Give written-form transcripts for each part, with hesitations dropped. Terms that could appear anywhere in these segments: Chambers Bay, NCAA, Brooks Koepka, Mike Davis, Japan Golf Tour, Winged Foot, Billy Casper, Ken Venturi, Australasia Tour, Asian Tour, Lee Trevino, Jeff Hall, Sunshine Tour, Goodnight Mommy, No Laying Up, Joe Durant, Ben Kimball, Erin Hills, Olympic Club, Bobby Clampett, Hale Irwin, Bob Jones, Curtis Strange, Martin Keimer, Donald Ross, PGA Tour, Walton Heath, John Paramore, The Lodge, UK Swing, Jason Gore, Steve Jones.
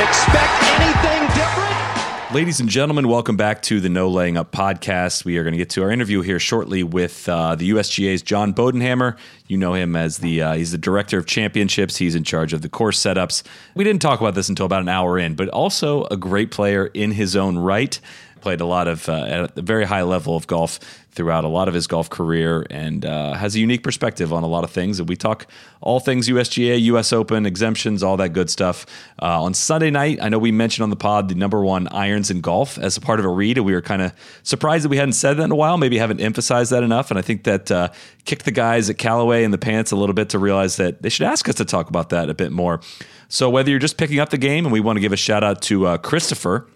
Expect anything different? Ladies and gentlemen, welcome back to the No Laying Up podcast. We are going to get to our interview here shortly with the USGA's John Bodenhamer. You know him as he's the director of championships. He's in charge of the course setups. We didn't talk about this until about an hour in, but also a great player in his own right. Played a lot of, at a very high level of golf throughout a lot of his golf career, and has a unique perspective on a lot of things. And we talk all things USGA, US Open, exemptions, all that good stuff. On Sunday night, I know we mentioned on the pod the #1 irons in golf as a part of a read, and we were kind of surprised that we hadn't said that in a while, maybe haven't emphasized that enough. And I think that kicked the guys at Callaway in the pants a little bit to realize that they should ask us to talk about that a bit more. So whether you're just picking up the game, and we want to give a shout out to Christopher,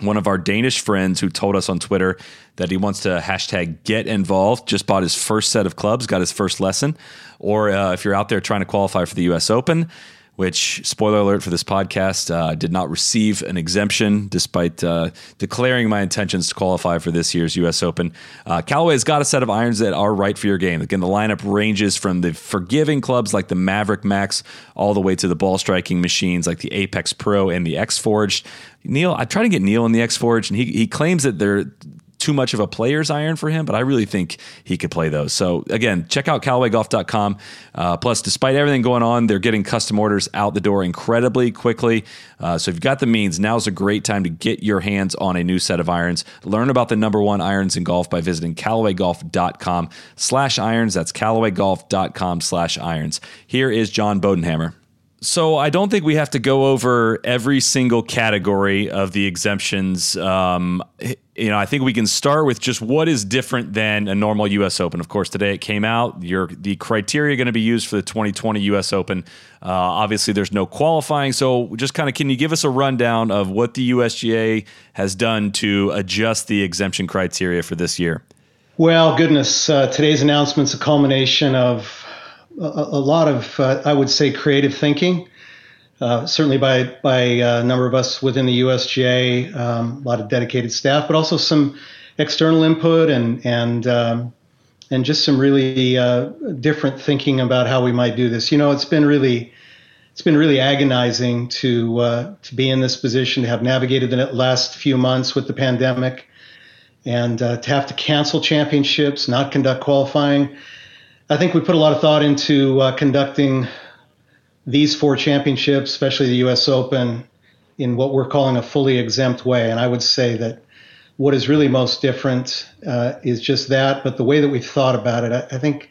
one of our Danish friends who told us on Twitter that he wants to hashtag get involved, just bought his first set of clubs, got his first lesson. Or if you're out there trying to qualify for the US Open, which, spoiler alert for this podcast, did not receive an exemption despite declaring my intentions to qualify for this year's US Open. Callaway has got a set of irons that are right for your game. Again, the lineup ranges from the forgiving clubs like the Maverick Max all the way to the ball striking machines like the Apex Pro and the X-Forged. Neil, I try to get Neil in the X-Forged, and he claims that they're too much of a player's iron for him, but I really think he could play those. So again, check out CallawayGolf.com. Plus, despite everything going on, they're getting custom orders out the door incredibly quickly. So if you've got the means, now's a great time to get your hands on a new set of irons. Learn about the #1 irons in golf by visiting CallawayGolf.com/irons. That's CallawayGolf.com/irons. Here is John Bodenhamer. So I don't think we have to go over every single category of the exemptions. I think we can start with just what is different than a normal U.S. Open. Of course, today it came out. The criteria going to be used for the 2020 U.S. Open. Obviously, there's no qualifying. So just kind of, can you give us a rundown of what the USGA has done to adjust the exemption criteria for this year? Well, goodness, today's announcement's a culmination of a lot of, I would say, creative thinking, certainly by a number of us within the USGA, a lot of dedicated staff, but also some external input and just some really different thinking about how we might do this. You know, it's been really agonizing to be in this position, to have navigated the last few months with the pandemic, and to have to cancel championships, not conduct qualifying. I think we put a lot of thought into conducting these four championships, especially the U.S. Open, in what we're calling a fully exempt way. And I would say that what is really most different is just that, but the way that we've thought about it, I think,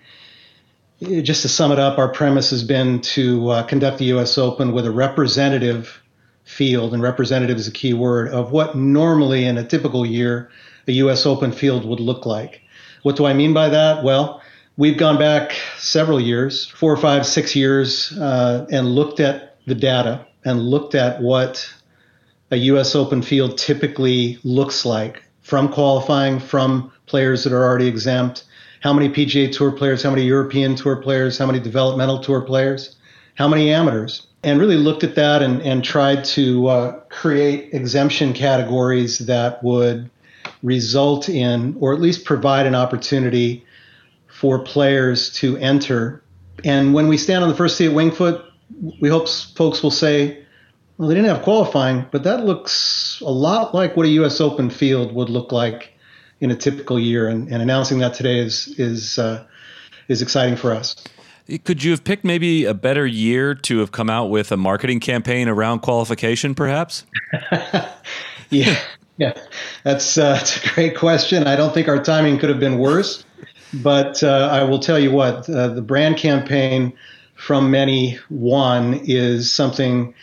just to sum it up, our premise has been to conduct the U.S. Open with a representative field, and representative is a key word, of what normally in a typical year a U.S. Open field would look like. What do I mean by that? Well, we've gone back several years, 4, 5, 6 years, and looked at the data and looked at what a U.S. Open field typically looks like from qualifying, from players that are already exempt, how many PGA Tour players, how many European Tour players, how many Developmental Tour players, how many amateurs, and really looked at that and tried to create exemption categories that would result in, or at least provide an opportunity for players to enter. And when we stand on the first tee at Winged Foot, we hope folks will say, well, they didn't have qualifying, but that looks a lot like what a U.S. Open field would look like in a typical year. And announcing that today is exciting for us. Could you have picked maybe a better year to have come out with a marketing campaign around qualification, perhaps? Yeah, that's a great question. I don't think our timing could have been worse. But I will tell you what, the brand campaign from many one is something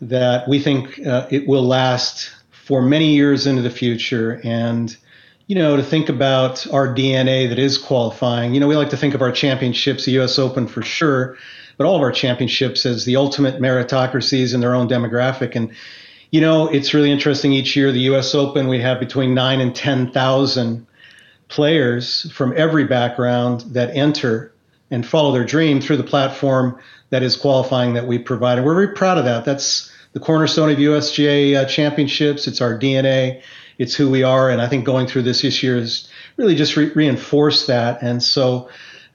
that we think it will last for many years into the future. And, you know, to think about our DNA that is qualifying, you know, we like to think of our championships, the U.S. Open for sure, but all of our championships as the ultimate meritocracies in their own demographic. And, you know, it's really interesting. Each year, the U.S. Open, we have between 9,000 and 10,000 players from every background that enter and follow their dream through the platform that is qualifying that we provide. And we're very proud of that. That's the cornerstone of USGA championships. It's our DNA. It's who we are. And I think going through this year has really just reinforced that. And so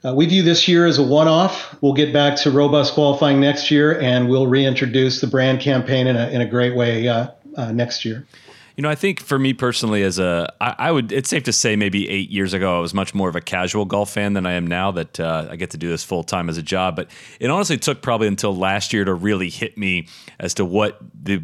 we view this year as a one-off. We'll get back to robust qualifying next year, and we'll reintroduce the brand campaign in a great way next year. You know, I think for me personally, it's safe to say maybe 8 years ago, I was much more of a casual golf fan than I am now that I get to do this full time as a job. But it honestly took probably until last year to really hit me as to what the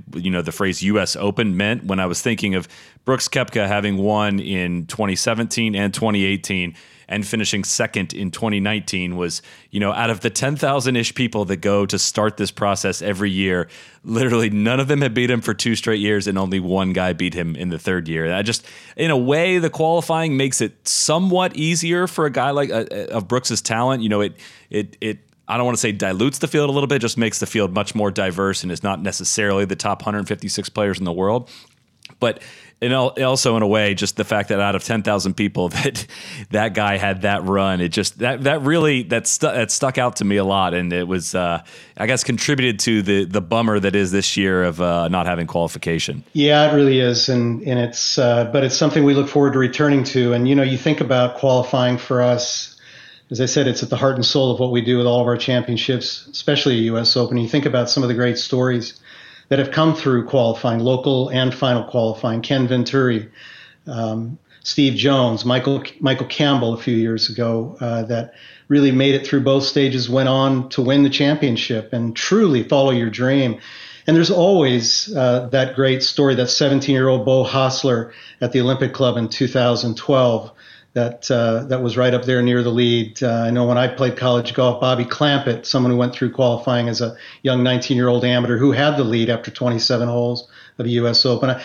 phrase U.S. Open meant when I was thinking of Brooks Koepka having won in 2017 and 2018 and finishing second in 2019 was, out of the 10,000-ish people that go to start this process every year, literally none of them had beat him for two straight years, and only one guy beat him in the third year. In a way, the qualifying makes it somewhat easier for a guy like of Brooks's talent. I don't want to say dilutes the field a little bit, just makes the field much more diverse and is not necessarily the top 156 players in the world. But and also in a way, just the fact that out of 10,000 people that guy had that run, it just that really stuck out to me a lot, and it was I guess contributed to the bummer that is this year of not having qualification. Yeah, it really is, and it's but it's something we look forward to returning to. And you think about qualifying for us, as I said, it's at the heart and soul of what we do with all of our championships, especially U.S. Open. You think about some of the great stories that have come through qualifying, local and final qualifying. Ken Venturi, Steve Jones, Michael Campbell a few years ago, that really made it through both stages, went on to win the championship and truly follow your dream. And there's always that great story, that 17-year-old Bo Hossler at the Olympic Club in 2012 that was right up there near the lead. I know when I played college golf, Bobby Clampett, someone who went through qualifying as a young 19-year-old amateur who had the lead after 27 holes of the U.S. Open. I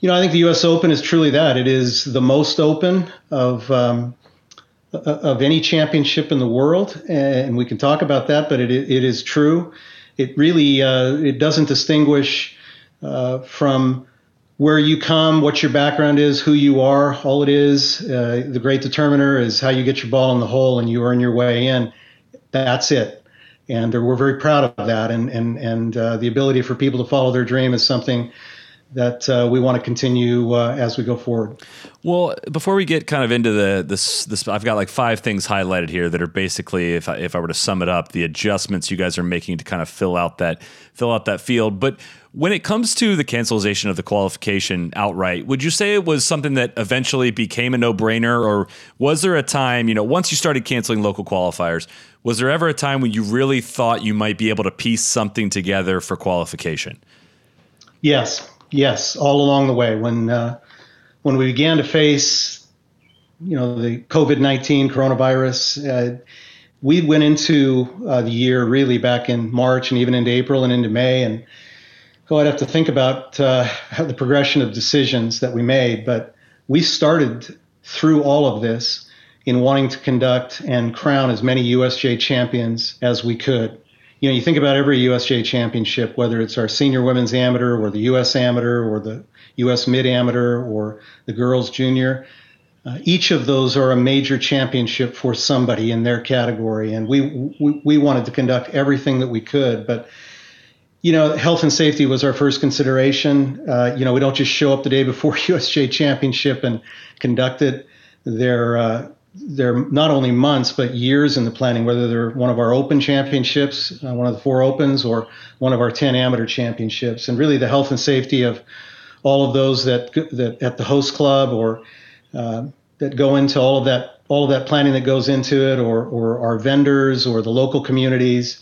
think the U.S. Open is truly that. It is the most open of any championship in the world, and we can talk about that, but it is true. It really it doesn't distinguish from where you come, what your background is, who you are. All it is, the great determiner is how you get your ball in the hole and you earn your way in. That's it. And we're very proud of that. And the ability for people to follow their dream is something that we want to continue as we go forward. Well, before we get kind of into this, I've got like five things highlighted here that are basically, if I were to sum it up, the adjustments you guys are making to kind of fill out that field. But when it comes to the cancellation of the qualification outright, would you say it was something that eventually became a no-brainer, or was there a time, once you started canceling local qualifiers, was there ever a time when you really thought you might be able to piece something together for qualification? Yes, all along the way. When we began to face, the COVID-19 coronavirus, we went into the year really back in March and even into April and into May, and I'd have to think about the progression of decisions that we made. But we started through all of this in wanting to conduct and crown as many USGA champions as we could. You think about every USGA championship, whether it's our senior women's amateur or the U.S. amateur or the U.S. mid amateur or the girls junior, each of those are a major championship for somebody in their category. And we wanted to conduct everything that we could. But, health and safety was our first consideration. We don't just show up the day before USGA championship and conduct it. They're not only months, but years in the planning, whether they're one of our open championships, one of the four opens, or one of our 10 amateur championships. And really the health and safety of all of those that at the host club or that go into all of that planning that goes into it, or our vendors or the local communities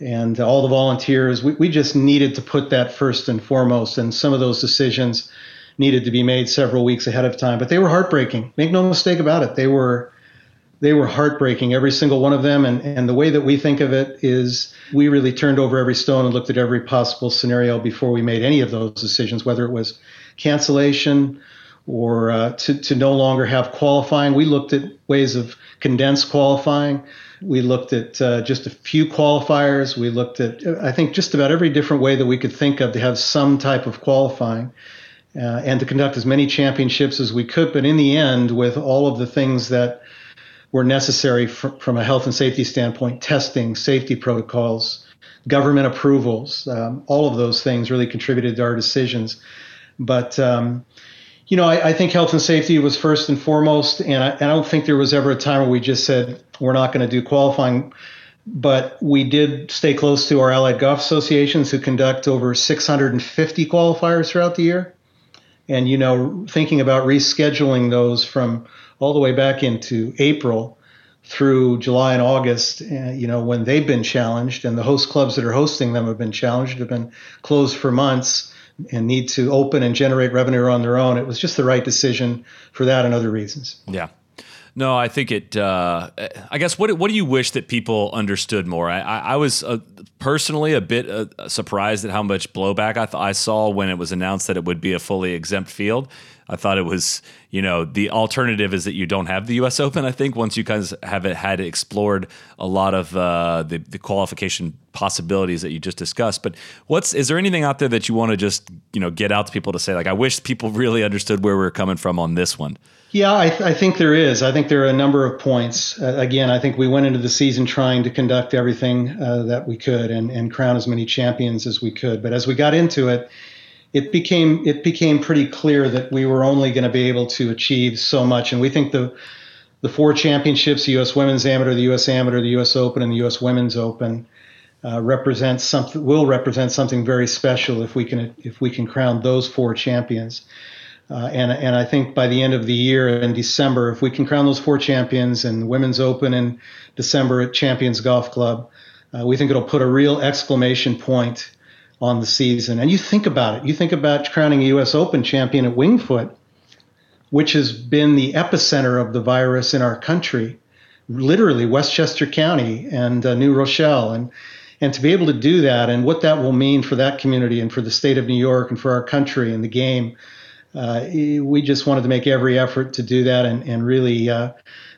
and all the volunteers. We just needed to put that first and foremost. And some of those decisions needed to be made several weeks ahead of time, but they were heartbreaking. Make no mistake about it. They were heartbreaking, every single one of them. And the way that we think of it is we really turned over every stone and looked at every possible scenario before we made any of those decisions, whether it was cancellation or to no longer have qualifying. We looked at ways of condensed qualifying. We looked at just a few qualifiers. We looked at, I think, just about every different way that we could think of to have some type of qualifying. And to conduct as many championships as we could. But in the end, with all of the things that were necessary from a health and safety standpoint, testing, safety protocols, government approvals, all of those things really contributed to our decisions. But, you know, I think health and safety was first and foremost, and I don't think there was ever a time where we just said, we're not going to do qualifying, but we did stay close to our allied golf associations who conduct over 650 qualifiers throughout the year. And, you know, thinking about rescheduling those from all the way back into April through July and August, you know, when they've been challenged and the host clubs that are hosting them have been challenged, have been closed for months and need to open and generate revenue on their own. It was just the right decision for that and other reasons. Yeah. No, I think it, I guess, what do you wish that people understood more? I was personally a bit surprised at how much blowback I saw when it was announced that it would be a fully exempt field. I thought it was, you know, the alternative is that you don't have the U.S. Open. I think once you guys have had explored a lot of the qualification possibilities that you just discussed. But is there anything out there that you want to just, you know, get out to people to say, like, I wish people really understood where we're coming from on this one? Yeah, I think there is. I think there are a number of points. Again, I think we went into the season trying to conduct everything that we could and crown as many champions as we could. But as we got into it, it became pretty clear that we were only going to be able to achieve so much. And we think the four championships, the U.S. Women's Amateur, the U.S. Open, and the U.S. Women's Open, will represent something very special if we can crown those four champions. And I think by the end of the year in December, if we can crown those four champions and the Women's Open in December at Champions Golf Club, we think it'll put a real exclamation point on the season. And you think about it. You think about crowning a U.S. Open champion at Winged Foot, which has been the epicenter of the virus in our country, literally Westchester County and New Rochelle. And to be able to do that and what that will mean for that community and for the state of New York and for our country and the game, we just wanted to make every effort to do that, and really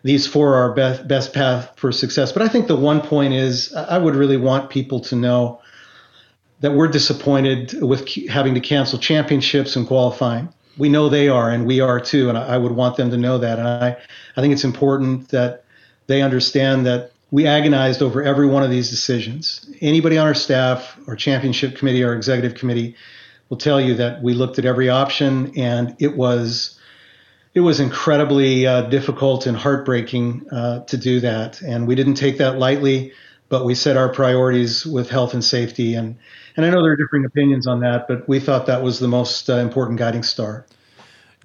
these four are our best path for success. But I think the one point is I would really want people to know that we're disappointed with having to cancel championships and qualifying. We know they are, and we are too, and I would want them to know that. And I think it's important that they understand that we agonized over every one of these decisions. Anybody on our staff, our championship committee, our executive committee, will tell you that we looked at every option, and it was incredibly difficult and heartbreaking to do that, and we didn't take that lightly. But we set our priorities with health and safety, and I know there are differing opinions on that, but we thought that was the most important guiding star.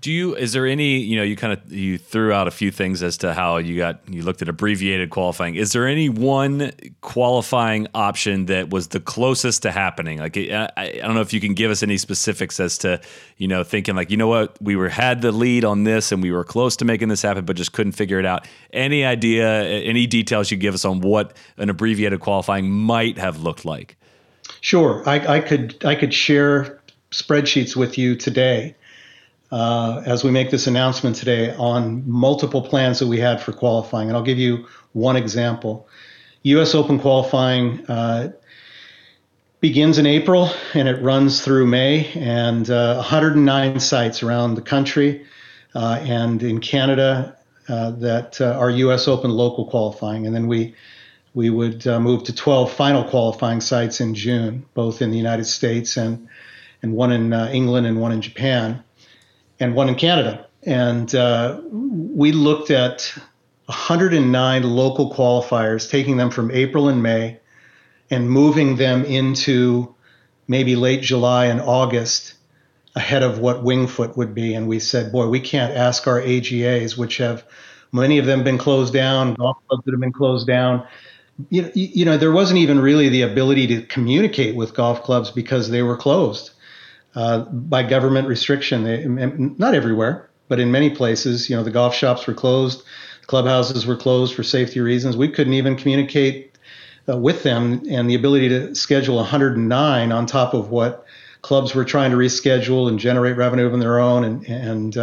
Is there any, you know, you threw out a few things as to how you looked at abbreviated qualifying. Is there any one qualifying option that was the closest to happening? Like, I don't know if you can give us any specifics as to, you know, thinking like, you know what, we had the lead on this and we were close to making this happen, but just couldn't figure it out. Any idea, any details you give us on what an abbreviated qualifying might have looked like? Sure. I could share spreadsheets with you today. As we make this announcement today on multiple plans that we had for qualifying. And I'll give you one example. U.S. Open qualifying begins in April and it runs through May, and 109 sites around the country and in Canada that are U.S. Open local qualifying. And then we would move to 12 final qualifying sites in June, both in the United States and one in England and one in Japan. And one in Canada. And we looked at 109 local qualifiers, taking them from April and May and moving them into maybe late July and August ahead of what Winged Foot would be. And we said, boy, we can't ask our AGAs, which have many of them been closed down, golf clubs that have been closed down. You know, there wasn't even really the ability to communicate with golf clubs because they were closed. By government restriction, not everywhere, but in many places, you know, the golf shops were closed, clubhouses were closed for safety reasons. We couldn't even communicate with them, and the ability to schedule 109 on top of what clubs were trying to reschedule and generate revenue on their own, and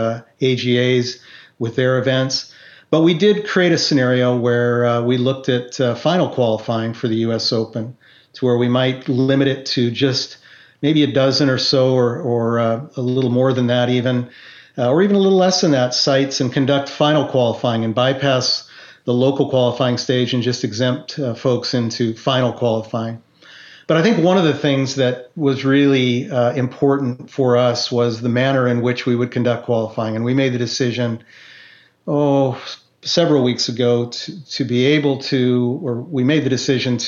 AGAs with their events. But we did create a scenario where we looked at final qualifying for the U.S. Open, to where we might limit it to just maybe a dozen or so, or a little more than that even, or even a little less than that, sites, and conduct final qualifying and bypass the local qualifying stage and just exempt folks into final qualifying. But I think one of the things that was really important for us was the manner in which we would conduct qualifying. And we made the decision, several weeks ago to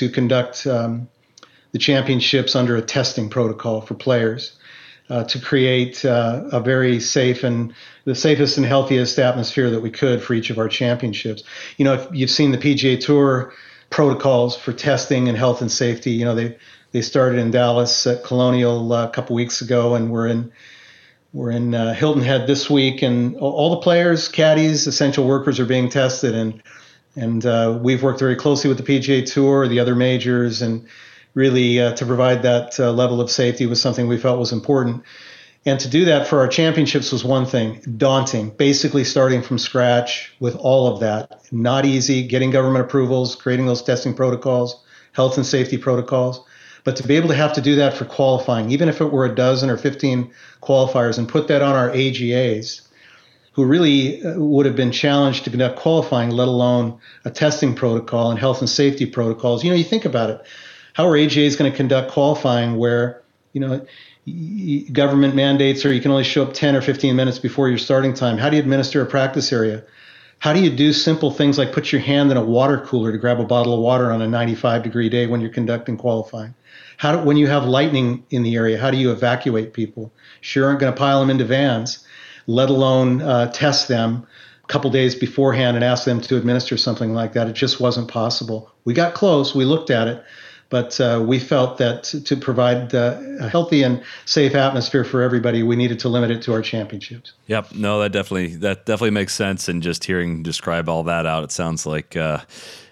conduct the championships under a testing protocol for players to create a very safe and the safest and healthiest atmosphere that we could for each of our championships. You know, if you've seen the PGA Tour protocols for testing and health and safety, you know, they started in Dallas at Colonial a couple weeks ago, and we're in Hilton Head this week, and all the players, caddies, essential workers are being tested, and we've worked very closely with the PGA Tour, the other majors, and really to provide that level of safety was something we felt was important. And to do that for our championships was one thing, daunting, basically starting from scratch with all of that. Not easy, getting government approvals, creating those testing protocols, health and safety protocols. But to be able to have to do that for qualifying, even if it were a dozen or 15 qualifiers, and put that on our AGAs, who really would have been challenged to conduct qualifying, let alone a testing protocol and health and safety protocols. You know, you think about it. How are AGAs going to conduct qualifying where, you know, government mandates or you can only show up 10 or 15 minutes before your starting time? How do you administer a practice area? How do you do simple things like put your hand in a water cooler to grab a bottle of water on a 95-degree day when you're conducting qualifying? When you have lightning in the area, how do you evacuate people? Sure aren't going to pile them into vans, let alone test them a couple days beforehand and ask them to administer something like that. It just wasn't possible. We got close. We looked at it. But we felt that to provide a healthy and safe atmosphere for everybody, we needed to limit it to our championships. Yep. No, that definitely makes sense. And just hearing describe all that out, it sounds like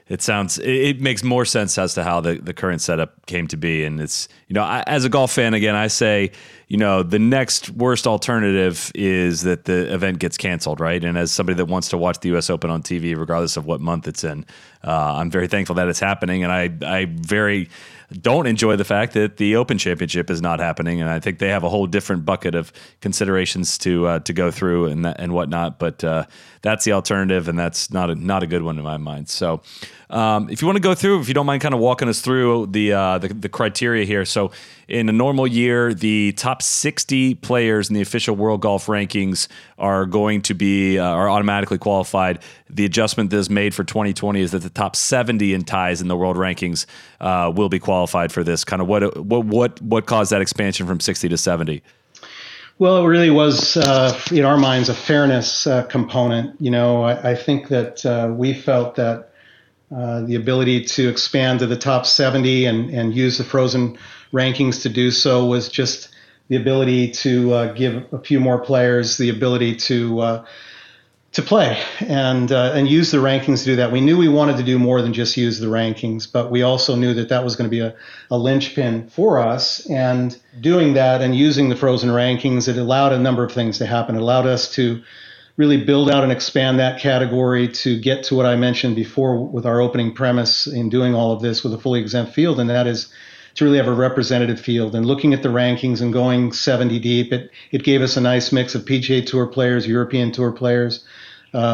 it makes more sense as to how the current setup came to be. And it's, you know, as a golf fan, again, I say, you know, the next worst alternative is that the event gets canceled, right? And as somebody that wants to watch the U.S. Open on TV, regardless of what month it's in, I'm very thankful that it's happening. And I very don't enjoy the fact that the Open Championship is not happening. And I think they have a whole different bucket of considerations to go through and whatnot. But that's the alternative, and that's not a good one in my mind. So if you want to go through, if you don't mind kind of walking us through the criteria here. So in a normal year, the top 60 players in the official world golf rankings are going to be are automatically qualified. The adjustment that is made for 2020 is that the top 70 in ties in the world rankings will be qualified for this. Kind of what caused that expansion from 60 to 70? Well, it really was, in our minds, a fairness component. You know, I think that we felt that the ability to expand to the top 70 and use the frozen rankings to do so was just the ability to give a few more players the ability to play and use the rankings to do that. We knew we wanted to do more than just use the rankings, but we also knew that was going to be a linchpin for us. And doing that and using the frozen rankings, it allowed a number of things to happen. It allowed us to really build out and expand that category to get to what I mentioned before with our opening premise in doing all of this with a fully exempt field, and that is to really have a representative field. And looking at the rankings and going 70 deep, it gave us a nice mix of PGA Tour players, European Tour players,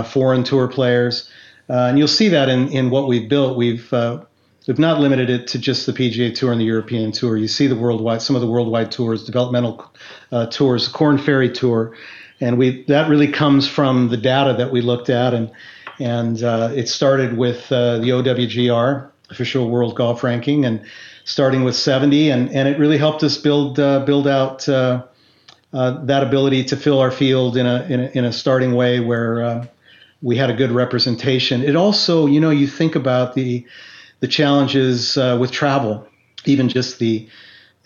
foreign tour players. And you'll see that in what we've built. We've not limited it to just the PGA Tour and the European Tour. You see some of the worldwide tours, developmental tours, Korn Ferry Tour. And that really comes from the data that we looked at. And it started with the OWGR, Official World Golf Ranking, and starting with 70, and it really helped us build out that ability to fill our field in a starting way where we had a good representation. It also, you know, you think about the challenges with travel, even just the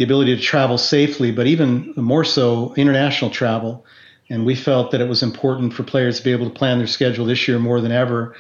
ability to travel safely, but even more so international travel. And we felt that it was important for players to be able to plan their schedule this year more than ever.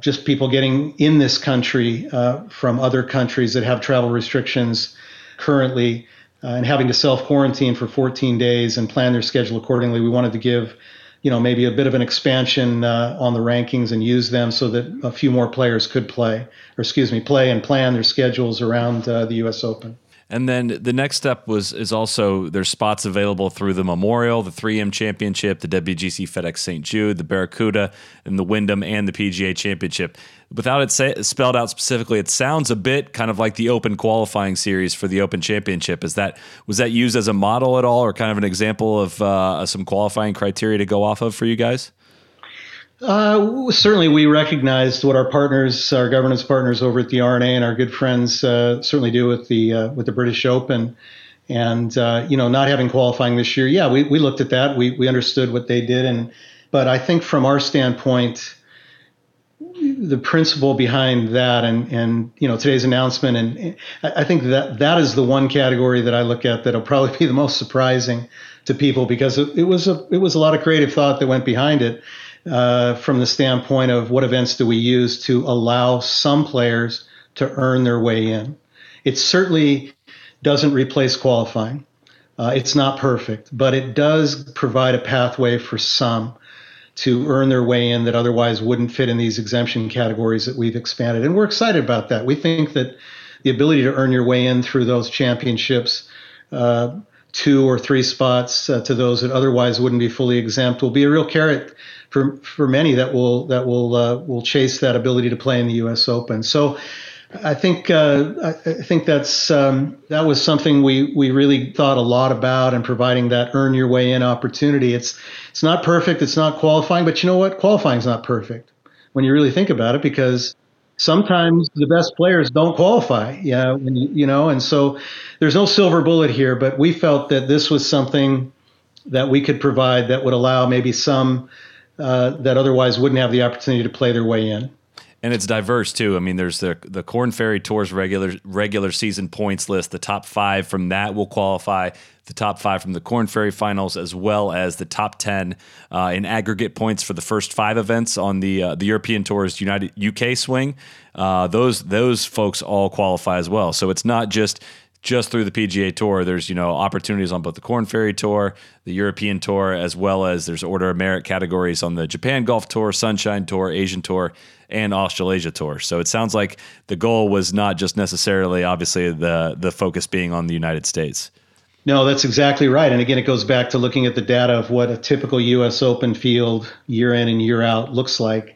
Just people getting in this country from other countries that have travel restrictions currently and having to self-quarantine for 14 days and plan their schedule accordingly. We wanted to give, you know, maybe a bit of an expansion on the rankings and use them so that a few more players could play and plan their schedules around the U.S. Open. And then the next step is also there's spots available through the Memorial, the 3M Championship, the WGC FedEx St. Jude, the Barracuda, and the Wyndham, and the PGA Championship. Without it spelled out specifically, it sounds a bit kind of like the Open qualifying series for the Open Championship. Was that used as a model at all, or kind of an example of some qualifying criteria to go off of for you guys? Certainly we recognized what our partners, our governance partners over at the R&A and our good friends certainly do with the British Open. And, not having qualifying this year, yeah, we looked at that. We understood what they did. But I think from our standpoint, the principle behind that and today's announcement, and I think that is the one category that I look at that'll probably be the most surprising to people, because it was a lot of creative thought that went behind it. From the standpoint of what events do we use to allow some players to earn their way in. It certainly doesn't replace qualifying. It's not perfect, but it does provide a pathway for some to earn their way in that otherwise wouldn't fit in these exemption categories that we've expanded. And we're excited about that. We think that the ability to earn your way in through those championships, 2 or 3 spots to those that otherwise wouldn't be fully exempt, will be a real carrot for many that will chase that ability to play in the U.S. Open. So, I think that was something we really thought a lot about, and providing that earn your way in opportunity. It's not perfect. It's not qualifying, but you know what? Qualifying's not perfect when you really think about it, because sometimes the best players don't qualify, and so there's no silver bullet here, but we felt that this was something that we could provide that would allow maybe some that otherwise wouldn't have the opportunity to play their way in. And it's diverse, too. I mean, there's the Korn Ferry Tour's regular season points list. The top 5 from that will qualify. The top 5 from the Korn Ferry Finals, as well as the top 10 in aggregate points for the first 5 events on the European Tour's UK Swing. Those folks all qualify as well. So it's not just through the PGA Tour. There's opportunities on both the Korn Ferry Tour, the European Tour, as well as there's order of merit categories on the Japan Golf Tour, Sunshine Tour, Asian Tour, and Australasia Tour. So it sounds like the goal was not just necessarily, obviously, the focus being on the United States. No, that's exactly right. And again, it goes back to looking at the data of what a typical U.S. Open field year in and year out looks like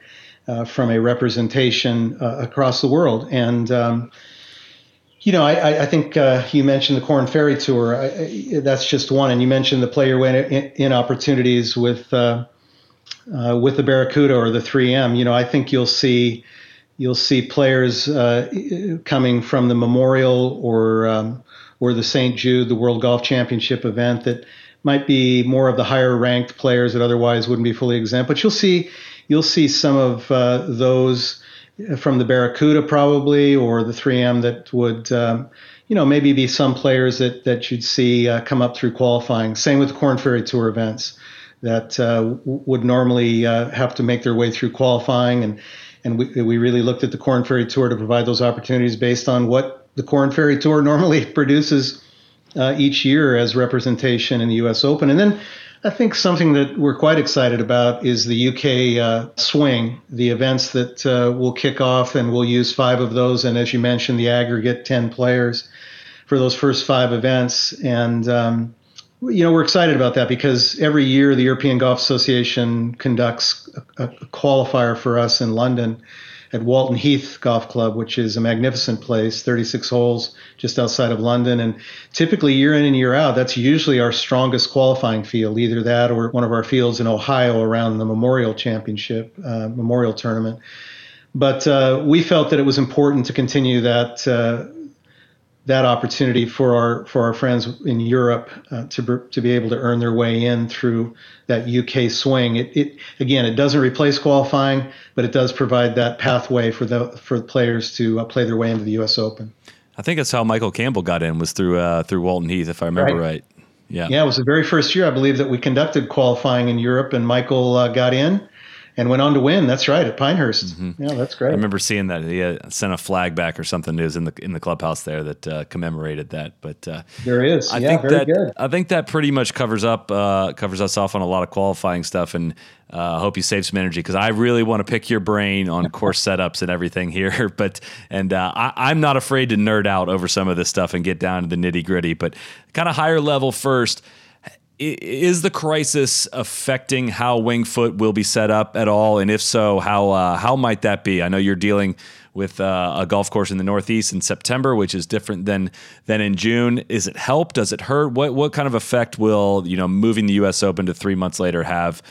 from a representation across the world. And I think you mentioned the Korn Ferry Tour. That's just one. And you mentioned the player win-in opportunities with the Barracuda or the 3M. I think you'll see players coming from the Memorial or the St. Jude, the World Golf Championship event, that might be more of the higher ranked players that otherwise wouldn't be fully exempt. But you'll see some of those from the Barracuda probably, or the 3M, that would, maybe be some players that you'd see come up through qualifying. Same with the Korn Ferry Tour events that would normally have to make their way through qualifying. And we really looked at the Korn Ferry Tour to provide those opportunities based on what the Korn Ferry Tour normally produces each year as representation in the U.S. Open. And then I think something that we're quite excited about is the UK Swing, the events that will kick off, and we'll use 5 of those. And as you mentioned, the aggregate 10 players for those first 5 events. And, we're excited about that, because every year the European Golf Association conducts a qualifier for us in London at Walton Heath Golf Club, which is a magnificent place, 36 holes just outside of London. And typically year in and year out, that's usually our strongest qualifying field, either that or one of our fields in Ohio around the Memorial Championship, Memorial Tournament. But we felt that it was important to continue that opportunity for our friends in Europe to be able to earn their way in through that UK Swing. It doesn't replace qualifying, but it does provide that pathway for players to play their way into the US Open. I think that's how Michael Campbell got in, was through Walton Heath, if I remember right. Yeah, it was the very first year, I believe, that we conducted qualifying in Europe, and Michael got in. and went on to win. That's right, at Pinehurst. Mm-hmm. Yeah, that's great. I remember seeing that. He sent a flag back or something. It was in the clubhouse there that commemorated that. But there is. I think I think that pretty much covers us off on a lot of qualifying stuff. And I hope you save some energy, because I really want to pick your brain on course setups and everything here. I'm not afraid to nerd out over some of this stuff and get down to the nitty gritty. But kind of higher level first. Is the crisis affecting how Winged Foot will be set up at all? And if so, how might that be? I know you're dealing with a golf course in the Northeast in September, which is different than in June. Is it help? Does it hurt? What kind of effect will, moving the U.S. Open to 3 months later have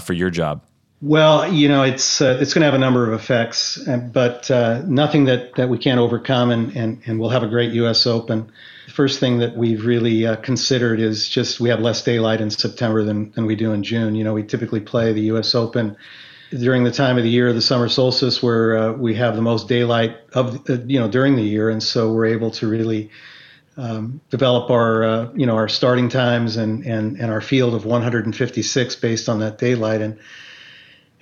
for your job? Well, it's going to have a number of effects, but nothing that we can't overcome, and we'll have a great U.S. Open. The first thing that we've really considered is just we have less daylight in September than we do in June. We typically play the U.S. Open during the time of the year, the summer solstice, where we have the most daylight of during the year, and so we're able to really develop our our starting times and our field of 156 based on that daylight.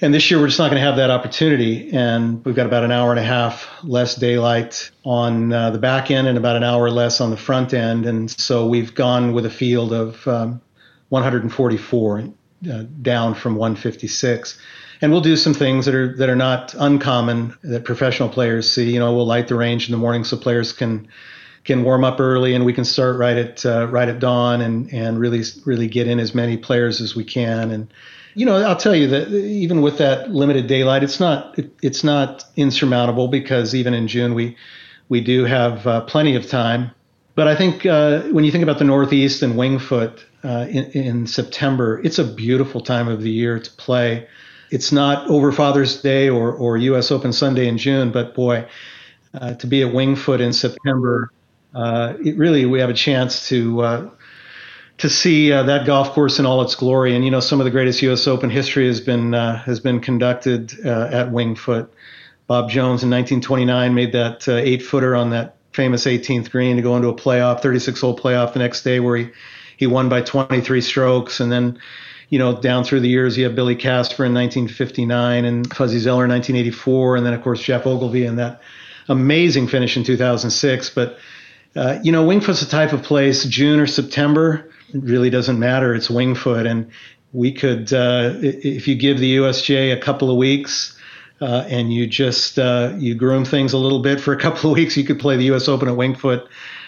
And this year, we're just not going to have that opportunity. And we've got about an hour and a half less daylight on the back end and about an hour less on the front end. And so we've gone with a field of 144, down from 156. And we'll do some things that are not uncommon that professional players see. We'll light the range in the morning so players can warm up early, and we can start right at dawn and really get in as many players as we can. And I'll tell you that even with that limited daylight, it's not insurmountable, because even in June we do have plenty of time. But I think when you think about the Northeast and Winged Foot in September, it's a beautiful time of the year to play. It's not over Father's Day or U.S. Open Sunday in June, but boy, to be at Winged Foot in September, we have a chance to see that golf course in all its glory. And some of the greatest U.S. Open history has been conducted at Winged Foot. Bob Jones in 1929 made that 8-footer on that famous 18th green to go into a playoff, 36-hole playoff the next day, where he won by 23 strokes. And then down through the years, you have Billy Casper in 1959 and Fuzzy Zeller in 1984, and then of course Geoff Ogilvy and that amazing finish in 2006. But Winged Foot's a type of place, June or September, it really doesn't matter. It's Winged Foot. And we could, if you give the USGA a couple of weeks and you just you groom things a little bit for a couple of weeks, you could play the US Open at Winged Foot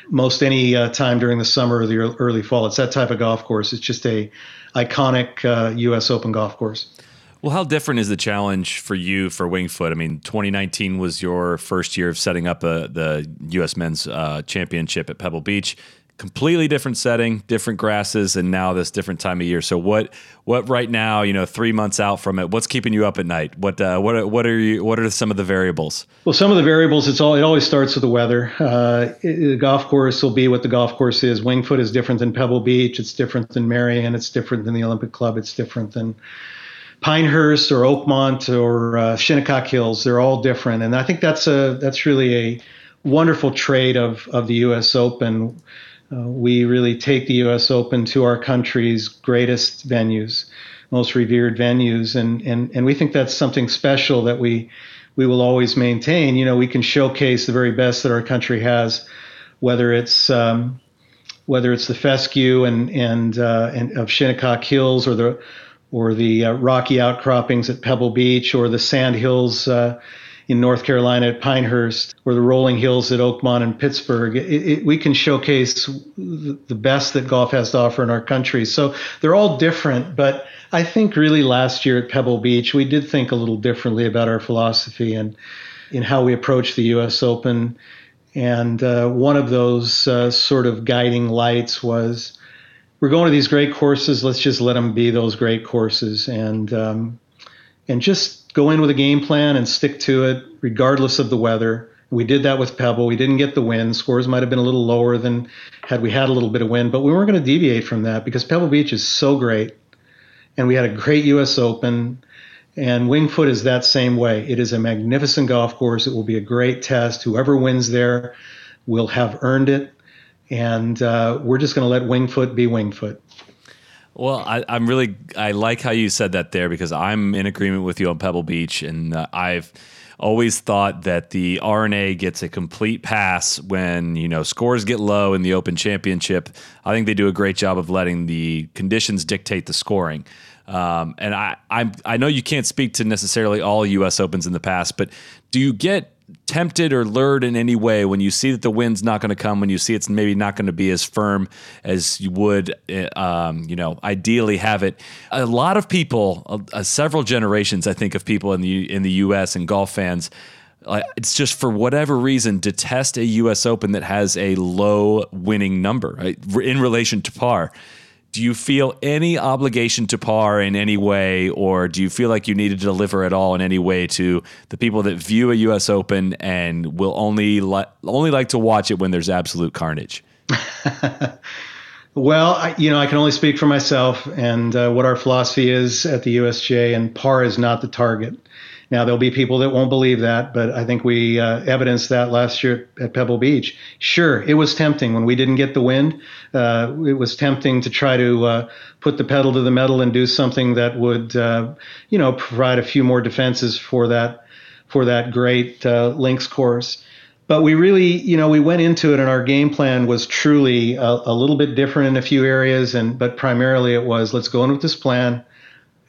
most any time during the summer or the early fall. It's that type of golf course. It's just a iconic US Open golf course. Well, how different is the challenge for you for Winged Foot? I mean, 2019 was your first year of setting up the U.S. Men's Championship at Pebble Beach. Completely different setting, different grasses, and now this different time of year. So what right now, 3 months out from it, what's keeping you up at night? What are some of the variables? Well, some of the variables, it always starts with the weather. The golf course will be what the golf course is. Winged Foot is different than Pebble Beach. It's different than Marion. It's different than the Olympic Club. It's different than Pinehurst or Oakmont or Shinnecock Hills. They're all different. And I think that's really a wonderful trait of the U.S. Open. We really take the U.S. Open to our country's greatest venues, most revered venues, and we think that's something special that we will always maintain. We can showcase the very best that our country has, whether it's the fescue and of Shinnecock Hills, or the rocky outcroppings at Pebble Beach, or the sand hills in North Carolina at Pinehurst, or the rolling hills at Oakmont and Pittsburgh. We can showcase the best that golf has to offer in our country. So they're all different, but I think really last year at Pebble Beach, we did think a little differently about our philosophy and in how we approach the U.S. Open. And one of those sort of guiding lights was, we're going to these great courses. Let's just let them be those great courses, and just go in with a game plan and stick to it, regardless of the weather. We did that with Pebble. We didn't get the wind. Scores might have been a little lower than had we had a little bit of wind, but we weren't going to deviate from that, because Pebble Beach is so great, and we had a great U.S. Open, and Winged Foot is that same way. It is a magnificent golf course. It will be a great test. Whoever wins there will have earned it. And we're just going to let Winged Foot be Winged Foot. Well, I like how you said that there, because I'm in agreement with you on Pebble Beach, and I've always thought that the R&A gets a complete pass when, you know, scores get low in the Open Championship. I think they do a great job of letting the conditions dictate the scoring. And I know you can't speak to necessarily all U.S. Opens in the past, but do you get tempted or lured in any way when you see that the wind's not going to come, when you see it's maybe not going to be as firm as you would, ideally have it? A lot of people, several generations, I think, of people in the U.S. and golf fans, it's just for whatever reason detest a U.S. Open that has a low winning number, right, in relation to par. Do you feel any obligation to par in any way, or do you feel like you need to deliver at all in any way to the people that view a U.S. Open and will only like to watch it when there's absolute carnage? Well, I can only speak for myself and what our philosophy is at the USGA, and par is not the target. Now, there'll be people that won't believe that, but I think we evidenced that last year at Pebble Beach. Sure, it was tempting when we didn't get the wind. It was tempting to try to put the pedal to the metal and do something that would, provide a few more defenses for that great links course. But we really, we went into it, and our game plan was truly a little bit different in a few areas, but primarily it was, let's go in with this plan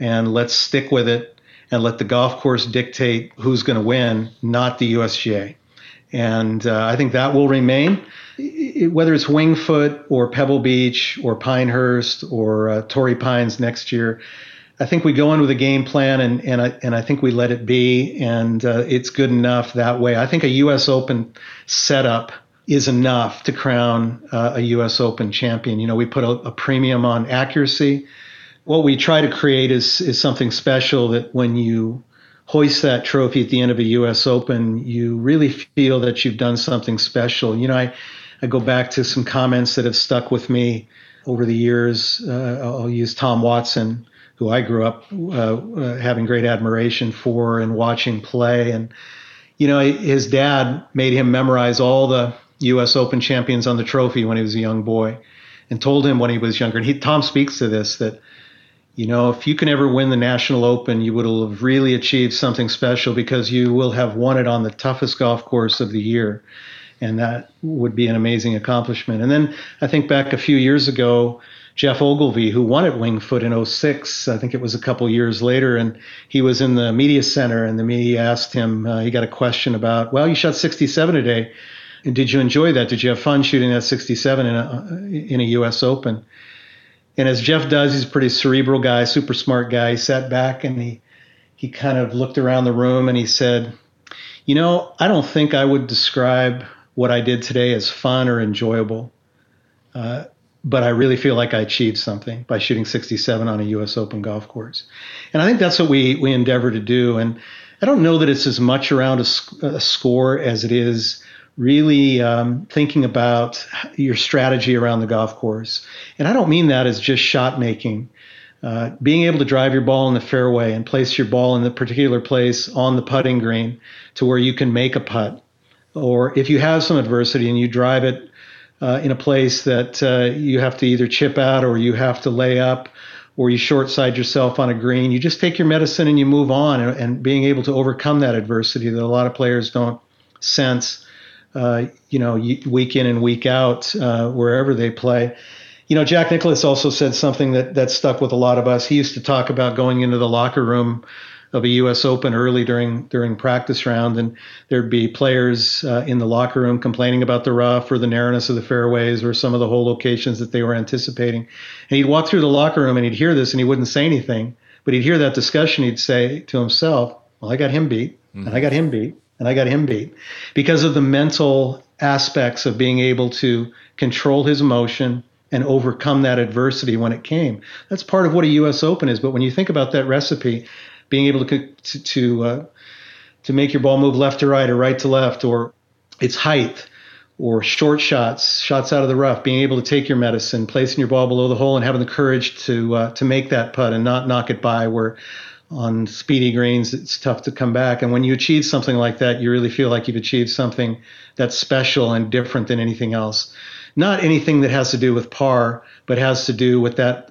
and let's stick with it, and let the golf course dictate who's going to win, not the USGA. And I think that will remain. Whether it's Winged Foot or Pebble Beach or Pinehurst or Torrey Pines next year, I think we go in with a game plan, and I think we let it be, and it's good enough that way. I think a U.S. Open setup is enough to crown a U.S. Open champion. We put a premium on accuracy. What we try to create is something special that when you hoist that trophy at the end of a U.S. Open, you really feel that you've done something special. I go back to some comments that have stuck with me over the years. I'll use Tom Watson, who I grew up having great admiration for and watching play. And, his dad made him memorize all the U.S. Open champions on the trophy when he was a young boy, and told him when he was younger. And Tom speaks to this, that, if you can ever win the National Open, you will have really achieved something special, because you will have won it on the toughest golf course of the year. And that would be an amazing accomplishment. And then I think back a few years ago, Geoff Ogilvy, who won at Winged Foot in 2006, I think it was a couple years later, and he was in the media center, and the media asked him, he got a question about, well, you shot 67 today. Did you enjoy that? Did you have fun shooting that 67 in a U.S. Open? And as Jeff does, he's a pretty cerebral guy, super smart guy. He sat back and he kind of looked around the room and he said, I don't think I would describe what I did today as fun or enjoyable, but I really feel like I achieved something by shooting 67 on a U.S. Open golf course. And I think that's what we endeavor to do. And I don't know that it's as much around a score as it is really thinking about your strategy around the golf course. And I don't mean that as just shot making. Being able to drive your ball in the fairway and place your ball in the particular place on the putting green to where you can make a putt. Or if you have some adversity and you drive it in a place that you have to either chip out or you have to lay up or you short side yourself on a green, you just take your medicine and you move on, and being able to overcome that adversity that a lot of players don't sense week in and week out, wherever they play. Jack Nicklaus also said something that stuck with a lot of us. He used to talk about going into the locker room of a U.S. Open early during practice round, and there'd be players in the locker room complaining about the rough or the narrowness of the fairways or some of the hole locations that they were anticipating. And he'd walk through the locker room and he'd hear this, and he wouldn't say anything, but he'd hear that discussion. He'd say to himself, well, I got him beat, and I got him beat. And I got him beat, because of the mental aspects of being able to control his emotion and overcome that adversity when it came. That's part of what a U.S. Open is. But when you think about that recipe, being able to make your ball move left to right or right to left, or its height, or short shots, shots out of the rough, being able to take your medicine, placing your ball below the hole, and having the courage to make that putt and not knock it by where. On speedy greens, it's tough to come back. And when you achieve something like that, you really feel like you've achieved something that's special and different than anything else. not anything that has to do with par, but has to do with that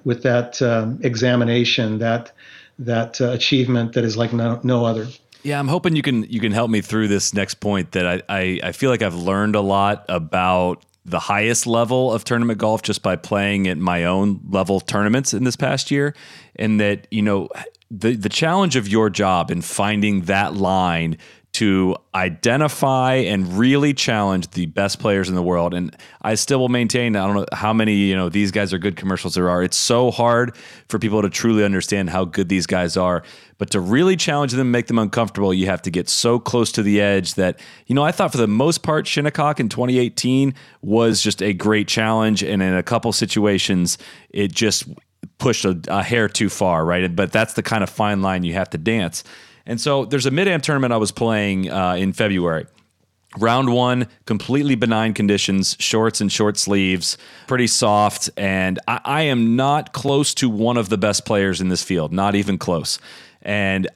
examination, that achievement that is like no other. Yeah, I'm hoping you can help me through this next point that I feel like I've learned a lot about the highest level of tournament golf just by playing at my own level tournaments in this past year. And that, you know, the challenge of your job in finding that line to identify and really challenge the best players in the world. And I still will maintain, I don't know how many, you know, these guys are good commercials there are. It's so hard for people to truly understand how good these guys are, but to really challenge them, make them uncomfortable, you have to get so close to the edge that, you know, I thought for the most part, Shinnecock in 2018 was just a great challenge. And in a couple situations, it just pushed a hair too far, right? But that's the kind of fine line you have to dance. And so there's a mid-am tournament I was playing in February. Round one, completely benign conditions, shorts and short sleeves, pretty soft. And I am not close to one of the best players in this field, not even close. And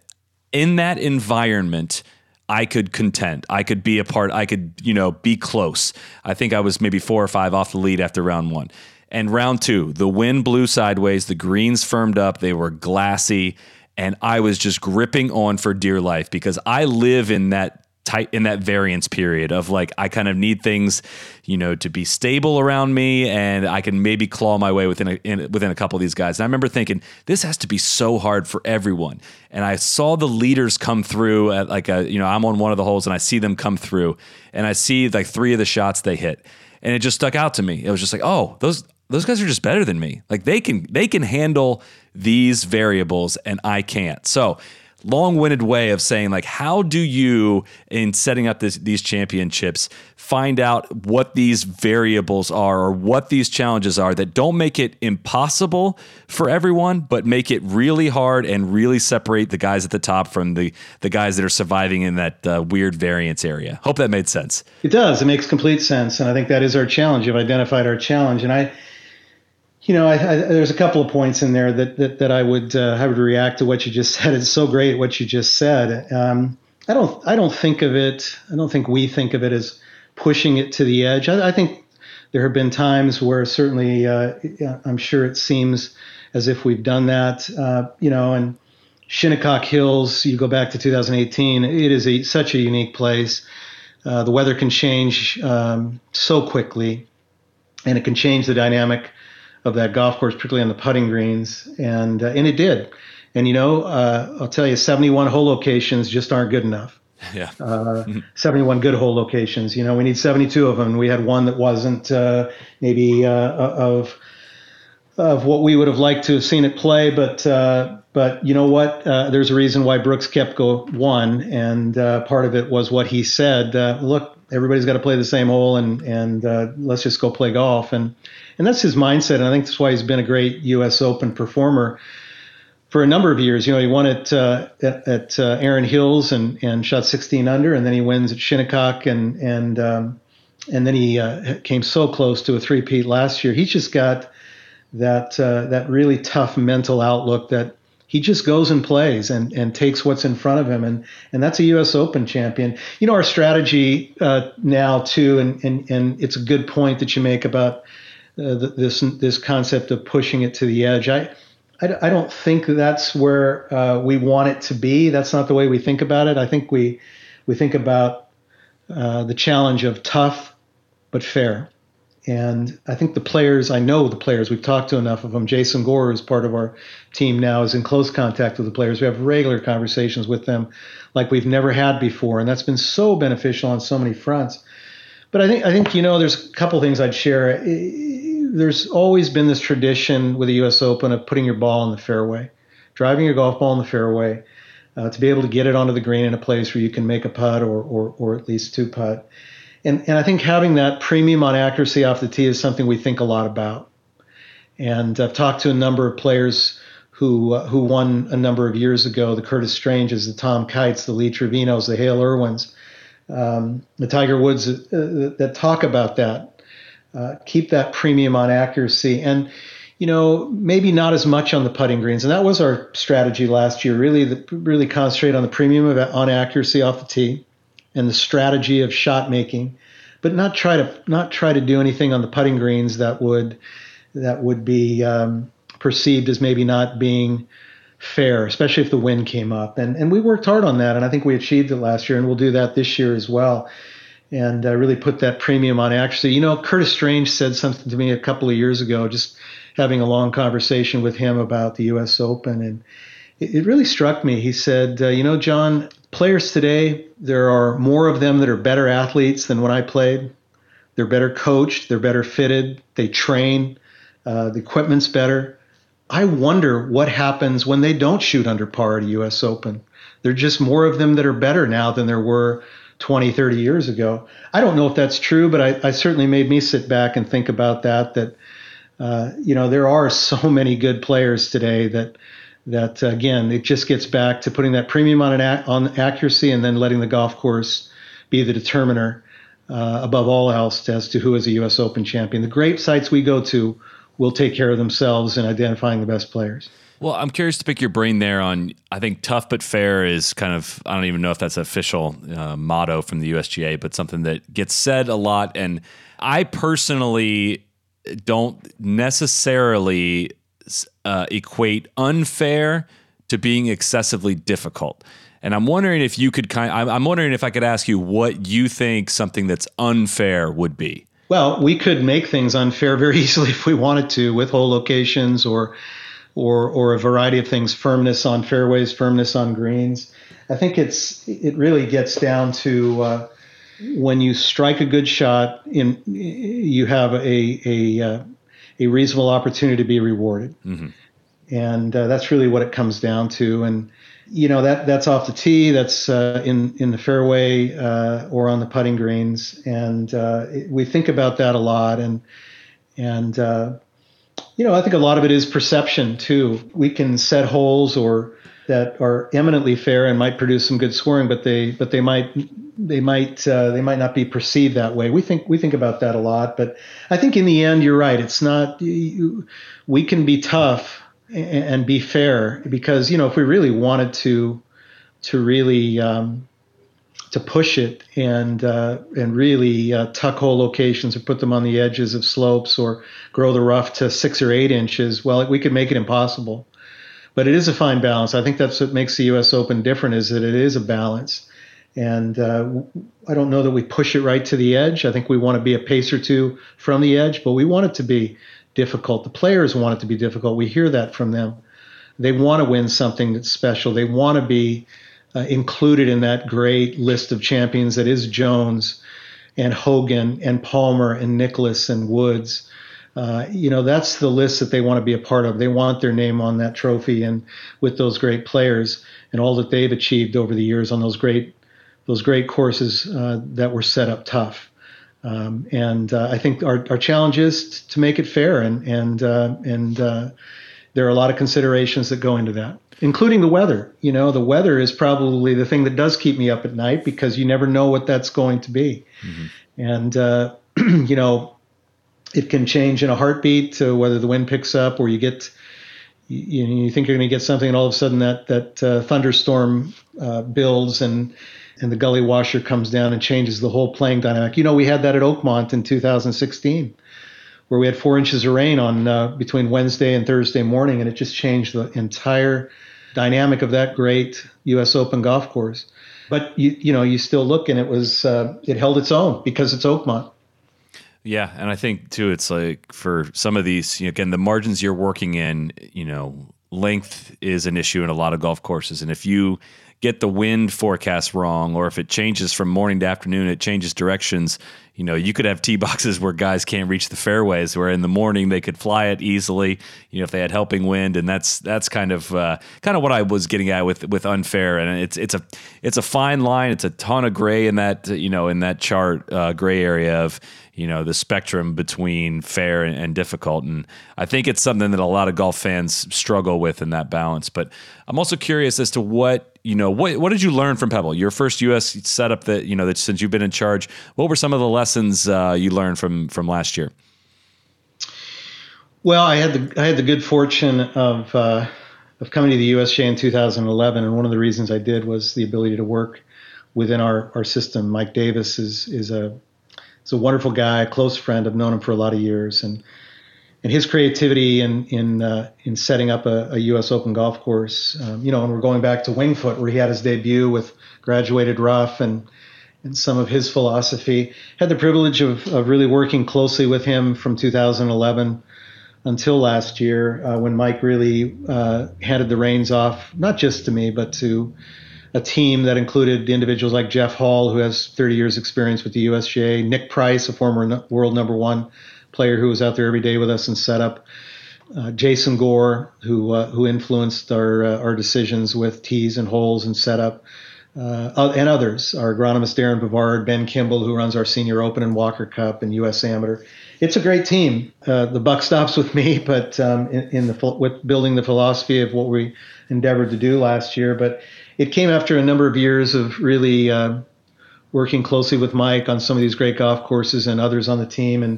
in that environment, I could contend. I could be a part. I could, you know, be close. I think I was maybe 4 or 5 off the lead after round one. And round two, the wind blew sideways. The greens firmed up. They were glassy. And I was just gripping on for dear life because I live in that tight, in that variance period of like, I kind of need things, you know, to be stable around me and I can maybe claw my way within a couple of these guys. And I remember thinking, this has to be so hard for everyone. And I saw the leaders come through at like a, you know, I'm on one of the holes and I see them come through and I see like 3 of the shots they hit. And it just stuck out to me. It was just like, oh, those guys are just better than me. Like they can handle these variables and I can't. So long-winded way of saying like, how do you, in setting up these championships, find out what these variables are or what these challenges are that don't make it impossible for everyone, but make it really hard and really separate the guys at the top from the guys that are surviving in that weird variance area. Hope that made sense. It does. It makes complete sense. And I think that is our challenge. You've identified our challenge. And I there's a couple of points in there that I would react to what you just said. It's so great what you just said. I don't think we think of it as pushing it to the edge. I think there have been times where certainly I'm sure it seems as if we've done that. And Shinnecock Hills, you go back to 2018. It is such a unique place. The weather can change so quickly, and it can change the dynamic of that golf course, particularly on the putting greens, and it did. And I'll tell you, 71 hole locations just aren't good enough. Yeah, 71 good hole locations. We need 72 of them. We had one that wasn't maybe of what we would have liked to have seen it play, but you know what? There's a reason why Brooks Koepka won, and part of it was what he said. Look. Everybody's got to play the same hole, and let's just go play golf. And that's his mindset, and I think that's why he's been a great U.S. Open performer for a number of years. He won at Erin Hills and shot 16 under, and then he wins at Shinnecock, and then he came so close to a three-peat last year. He's just got that really tough mental outlook that he just goes and plays and takes what's in front of him. And that's a U.S. Open champion. Our strategy now, too, and it's a good point that you make about this concept of pushing it to the edge. I don't think that's where we want it to be. That's not the way we think about it. I think we think about the challenge of tough but fair. And I think I know the players, we've talked to enough of them. Jason Gore, who's part of our team now, is in close contact with the players. We have regular conversations with them like we've never had before. And that's been so beneficial on so many fronts. But I think there's a couple things I'd share. There's always been this tradition with the U.S. Open of putting your ball in the fairway, driving your golf ball in the fairway, to be able to get it onto the green in a place where you can make a putt or at least 2-putt. And I think having that premium on accuracy off the tee is something we think a lot about. And I've talked to a number of players who won a number of years ago, the Curtis Stranges, the Tom Kites, the Lee Trevinos, the Hale Irwins, the Tiger Woods, that talk about that. Keep that premium on accuracy. And, maybe not as much on the putting greens. And that was our strategy last year, really concentrate on the premium on accuracy off the tee. And the strategy of shot making but not try to do anything on the putting greens that would be perceived as maybe not being fair, especially if the wind came up. And we worked hard on that, and I think we achieved it last year, and we'll do that this year as well. And I really put that premium on. Actually, you know, Curtis Strange said something to me a couple of years ago, just having a long conversation with him about the U.S. Open, and it really struck me. He said, you know, John, players today, there are more of them that are better athletes than when I played. They're better coached. They're better fitted. They train. The equipment's better. I wonder what happens when they don't shoot under par at a U.S. Open. There are just more of them that are better now than there were 20, 30 years ago. I don't know if that's true, but I certainly made me sit back and think about that, you know, there are so many good players today that again, it just gets back to putting that premium on on accuracy, and then letting the golf course be the determiner above all else as to who is a U.S. Open champion. The great sites we go to will take care of themselves in identifying the best players. Well, I'm curious to pick your brain there on, I think tough but fair is kind of, I don't even know if that's an official motto from the USGA, but something that gets said a lot. And I personally don't necessarily equate unfair to being excessively difficult. And I'm wondering if you could I'm wondering if I could ask you what you think something that's unfair would be. Well, we could make things unfair very easily if we wanted to, with whole locations or a variety of things, firmness on fairways, firmness on greens. I think it really gets down to when you strike a good shot, you have a reasonable opportunity to be rewarded. Mm-hmm. And that's really what it comes down to. And, you know, that's off the tee, that's in the fairway or on the putting greens. And we think about that a lot. And you know, I think a lot of it is perception, too. We can set holes or that are eminently fair and might produce some good scoring, but they might not be perceived that way. We think about that a lot, but I think in the end, you're right. It's not, we can be tough and be fair, because, you know, if we really wanted to really to push it and really tuck hole locations or put them on the edges of slopes or grow the rough to 6 or 8 inches, well, we could make it impossible. But it is a fine balance. I think that's what makes the U.S. Open different, is that it is a balance. And I don't know that we push it right to the edge. I think we want to be a pace or two from the edge, but we want it to be difficult. The players want it to be difficult. We hear that from them. They want to win something that's special. They want to be included in that great list of champions that is Jones and Hogan and Palmer and Nicklaus and Woods. You know, that's the list that they want to be a part of. They want their name on that trophy and with those great players and all that they've achieved over the years on those great courses that were set up tough. And I think our challenge is to make it fair, and there are a lot of considerations that go into that, including the weather. You know, the weather is probably the thing that does keep me up at night, because you never know what that's going to be. Mm-hmm. And, you know, it can change in a heartbeat to whether the wind picks up or you think you're going to get something, and all of a sudden that thunderstorm builds and the gully washer comes down and changes the whole playing dynamic. You know, we had that at Oakmont in 2016, where we had 4 inches of rain on between Wednesday and Thursday morning, and it just changed the entire dynamic of that great U.S. Open golf course. But you still look, and it was it held its own because it's Oakmont. Yeah, and I think too, it's like for some of these, you know, again, the margins you're working in, you know, length is an issue in a lot of golf courses, and if you get the wind forecast wrong, or if it changes from morning to afternoon, it changes directions. You know, you could have tee boxes where guys can't reach the fairways, where in the morning they could fly it easily, you know, if they had helping wind. And that's kind of what I was getting at with unfair. And it's a fine line. It's a ton of gray in that, you know, in that chart, gray area of, you know, the spectrum between fair and difficult. And I think it's something that a lot of golf fans struggle with in that balance. But I'm also curious as to what did you learn from Pebble? Your first U.S. setup that since you've been in charge, what were some of the lessons you learned from last year? Well, I had the good fortune of coming to the USGA in 2011, and one of the reasons I did was the ability to work within our system. Mike Davis is a He's a wonderful guy, close friend. I've known him for a lot of years, and his creativity in setting up a U.S. Open golf course, and we're going back to Winged Foot where he had his debut with graduated rough and some of his philosophy. Had the privilege of really working closely with him from 2011 until last year when Mike really handed the reins off, not just to me, but to a team that included individuals like Jeff Hall, who has 30 years experience with the USGA, Nick Price, a former world #1 player who was out there every day with us and set up, Jason Gore, who influenced our decisions with tees and holes and setup, and others, our agronomist Aaron Bavard, Ben Kimball, who runs our Senior Open and Walker Cup and U.S. Amateur. It's a great team. The buck stops with me, but with building the philosophy of what we endeavored to do last year. But it came after a number of years of really working closely with Mike on some of these great golf courses and others on the team. And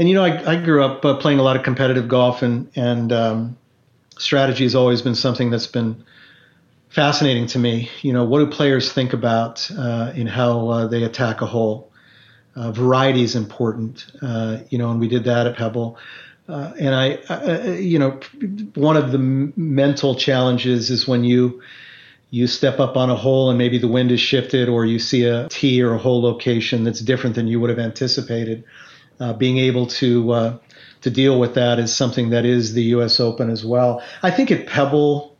I grew up playing a lot of competitive golf, and strategy has always been something that's been fascinating to me. You know, what do players think about in how they attack a hole? Variety is important, and we did that at Pebble. And one of the mental challenges is when you step up on a hole and maybe the wind has shifted or you see a tee or a hole location that's different than you would have anticipated. Being able to deal with that is something that is the U.S. Open as well. I think at Pebble,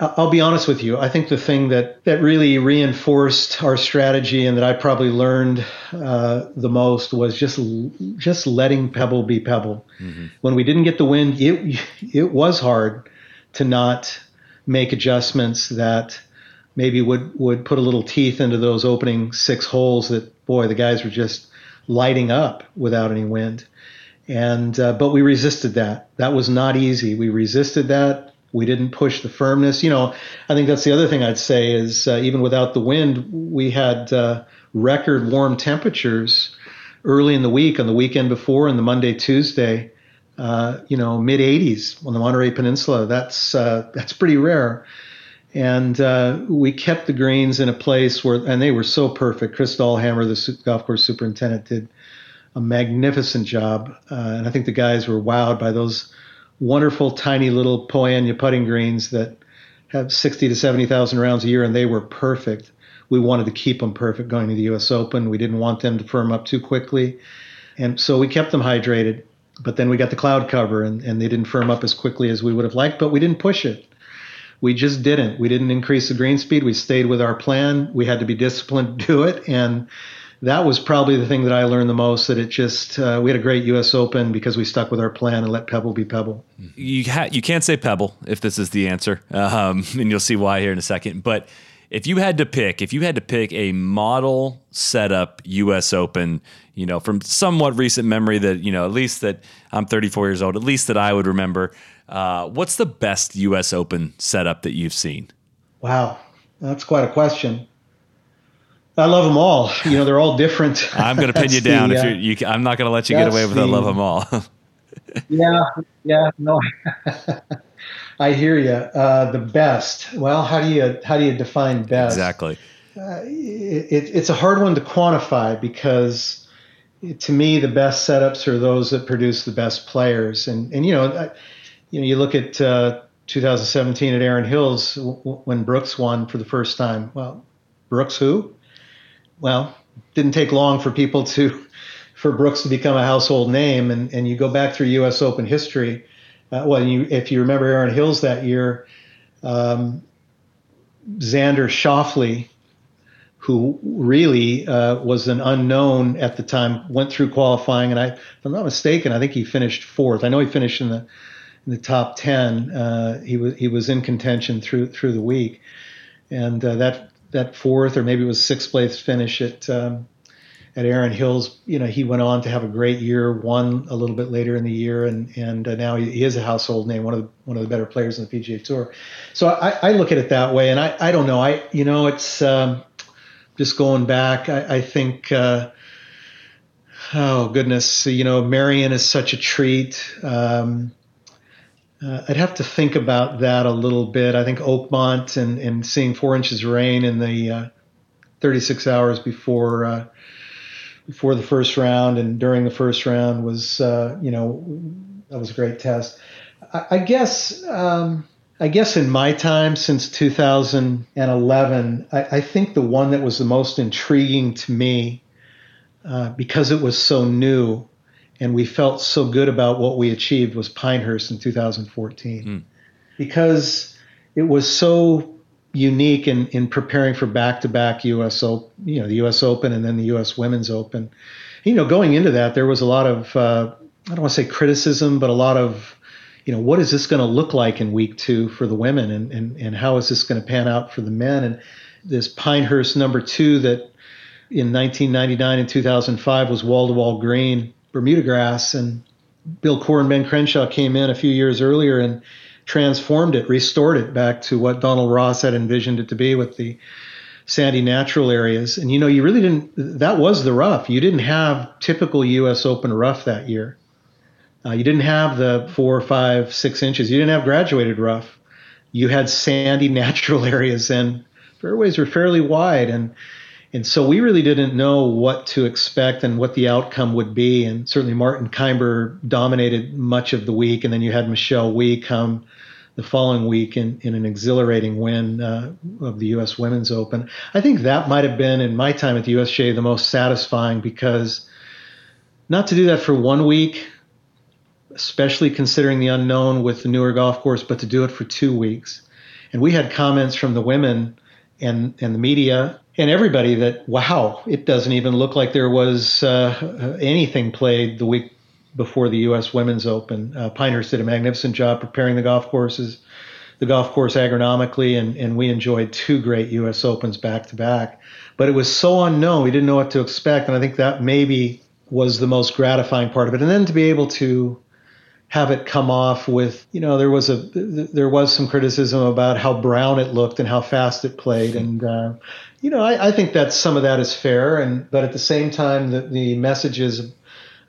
I'll be honest with you, I think the thing that really reinforced our strategy and that I probably learned the most was just letting Pebble be Pebble. Mm-hmm. When we didn't get the wind, it was hard to not make adjustments that maybe would put a little teeth into those opening six holes that, boy, the guys were just lighting up without any wind. But we resisted that. That was not easy. We resisted that. We didn't push the firmness. I think that's the other thing I'd say is even without the wind, we had record warm temperatures early in the week, on the weekend before, and the Monday, Tuesday, mid-80s on the Monterey Peninsula. That's pretty rare. And we kept the greens in a place where, and they were so perfect. Chris Dahlhammer, the golf course superintendent, did a magnificent job. And I think the guys were wowed by those wonderful tiny little Poyana putting greens that have 60 to 70,000 rounds a year, and they were perfect. We wanted to keep them perfect going to the U.S. Open. We didn't want them to firm up too quickly, and so we kept them hydrated. But then we got the cloud cover, and they didn't firm up as quickly as we would have liked, but we didn't push it. We just didn't. We didn't increase the green speed. We stayed with our plan. We had to be disciplined to do it, and that was probably the thing that I learned the most, that it just, we had a great U.S. Open because we stuck with our plan and let Pebble be Pebble. You can't say Pebble if this is the answer, and you'll see why here in a second. But if you had to pick a model setup U.S. Open, from somewhat recent memory that, at least that I'm 34 years old, at least that I would remember, what's the best U.S. Open setup that you've seen? Wow, that's quite a question. I love them all. They're all different. I'm going to pin you down. I'm not going to let you get away with I love them all. No, I hear you. The best. Well, how do you define best? Exactly. It's a hard one to quantify because, to me, the best setups are those that produce the best players. And you look at 2017 at Erin Hills when Brooks won for the first time. Well, Brooks who? Well, didn't take long for for Brooks to become a household name. And you go back through U.S. Open history. If you remember Erin Hills that year, Xander Schauffele, who really was an unknown at the time, went through qualifying. And if I'm not mistaken, I think he finished fourth. I know he finished in the top 10. He was in contention through the week. And that fourth or maybe it was sixth place finish at Erin Hills, he went on to have a great year, won a little bit later in the year, and now he is a household name, one of the better players in the PGA Tour. So I look at it that way, and I don't know. It's just going back, I think, oh, goodness, Marion is such a treat. I'd have to think about that a little bit. I think Oakmont and seeing 4 inches of rain in the 36 hours before for the first round and during the first round was, that was a great test. I guess in my time since 2011, I think the one that was the most intriguing to me, because it was so new and we felt so good about what we achieved, was Pinehurst in 2014. Because it was so unique in preparing for back-to-back U.S. the U.S. Open and then the U.S. Women's Open. Going into that, there was a lot of, I don't want to say criticism, but a lot of, what is this going to look like in week two for the women, and how is this going to pan out for the men? And this Pinehurst No. 2 that in 1999 and 2005 was wall-to-wall green, Bermuda grass, and Bill Corr and Ben Crenshaw came in a few years earlier and transformed it, restored it back to what Donald Ross had envisioned it to be with the sandy natural areas. And, you really didn't, that was the rough. You didn't have typical U.S. Open rough that year. You didn't have the 4, 5, 6 inches. You didn't have graduated rough. You had sandy natural areas, and fairways were fairly wide. And so we really didn't know what to expect and what the outcome would be. And certainly Martin Keimer dominated much of the week. And then you had Michelle Wee come the following week in an exhilarating win of the U.S. Women's Open. I think that might have been, in my time at the USGA, the most satisfying, because not to do that for 1 week, especially considering the unknown with the newer golf course, but to do it for 2 weeks. And we had comments from the women and the media and everybody that, wow, it doesn't even look like there was anything played the week before the U.S. Women's Open. Pinehurst did a magnificent job preparing the golf courses, the golf course agronomically, and we enjoyed 2 great U.S. Opens back-to-back. But it was so unknown, we didn't know what to expect, and I think that maybe was the most gratifying part of it. And then to be able to have it come off with, there was some criticism about how brown it looked and how fast it played. And, I think that some of that is fair. But at the same time, the messages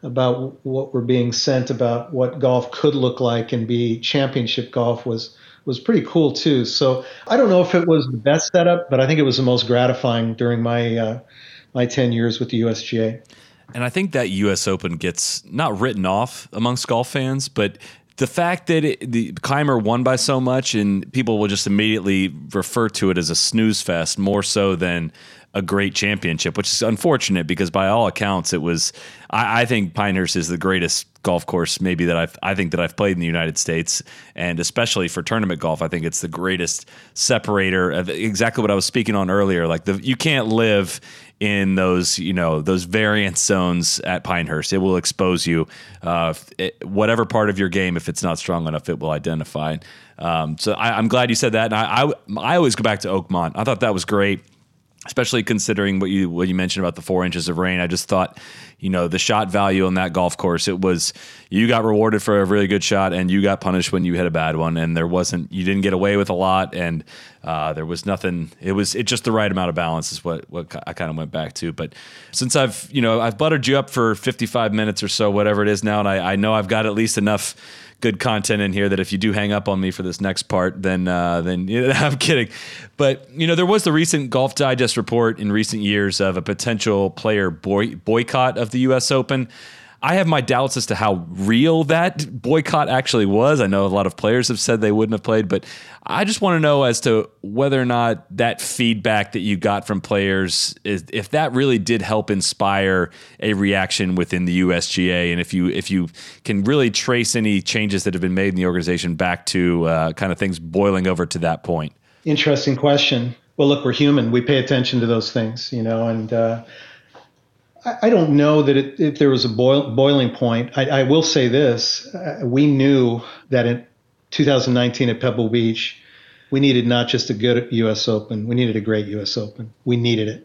about what were being sent about what golf could look like and be championship golf was pretty cool too. So I don't know if it was the best setup, but I think it was the most gratifying during my 10 years with the USGA. And I think that U.S. Open gets not written off amongst golf fans, but the fact that the Keimer won by so much, and people will just immediately refer to it as a snooze fest more so than a great championship, which is unfortunate because by all accounts it was. I think Pinehurst is the greatest golf course maybe that I've played in the United States, and especially for tournament golf, I think it's the greatest separator of exactly what I was speaking on earlier. Like you can't live in those those variance zones at Pinehurst. It will expose you. Whatever part of your game, if it's not strong enough, it will identify. So I'm glad you said that. And I always go back to Oakmont. I thought that was great, especially considering what you mentioned about the 4 inches of rain. I just thought, the shot value on that golf course, it was, you got rewarded for a really good shot and you got punished when you hit a bad one, and you didn't get away with a lot, and there was nothing. It just the right amount of balance is what I kind of went back to. But since I've buttered you up for 55 minutes or so, whatever it is now, and I know I've got at least enough good content in here that if you do hang up on me for this next part, then I'm kidding. But there was the recent Golf Digest report in recent years of a potential player boycott of the U.S. Open. I have my doubts as to how real that boycott actually was. I know a lot of players have said they wouldn't have played, but I just want to know as to whether or not that feedback that you got from players, if that really did help inspire a reaction within the USGA, and if you can really trace any changes that have been made in the organization back to kind of things boiling over to that point. Interesting question. Well, look, we're human. We pay attention to those things, and I don't know that if there was a boiling point. I will say this. We knew that in 2019 at Pebble Beach, we needed not just a good U.S. Open. We needed a great U.S. Open. We needed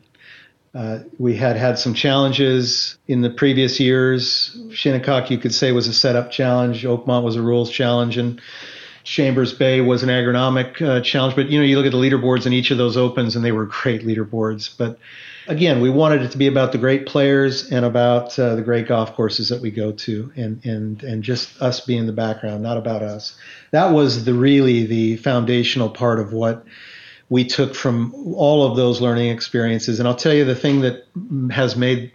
it. We had some challenges in the previous years. Shinnecock, you could say, was a setup challenge. Oakmont was a rules challenge. And Chambers Bay was an agronomic challenge. But, you look at the leaderboards in each of those opens, and they were great leaderboards. But again, we wanted it to be about the great players and about the great golf courses that we go to, and just us being the background, not about us. That was really the foundational part of what we took from all of those learning experiences. And I'll tell you, the thing that has made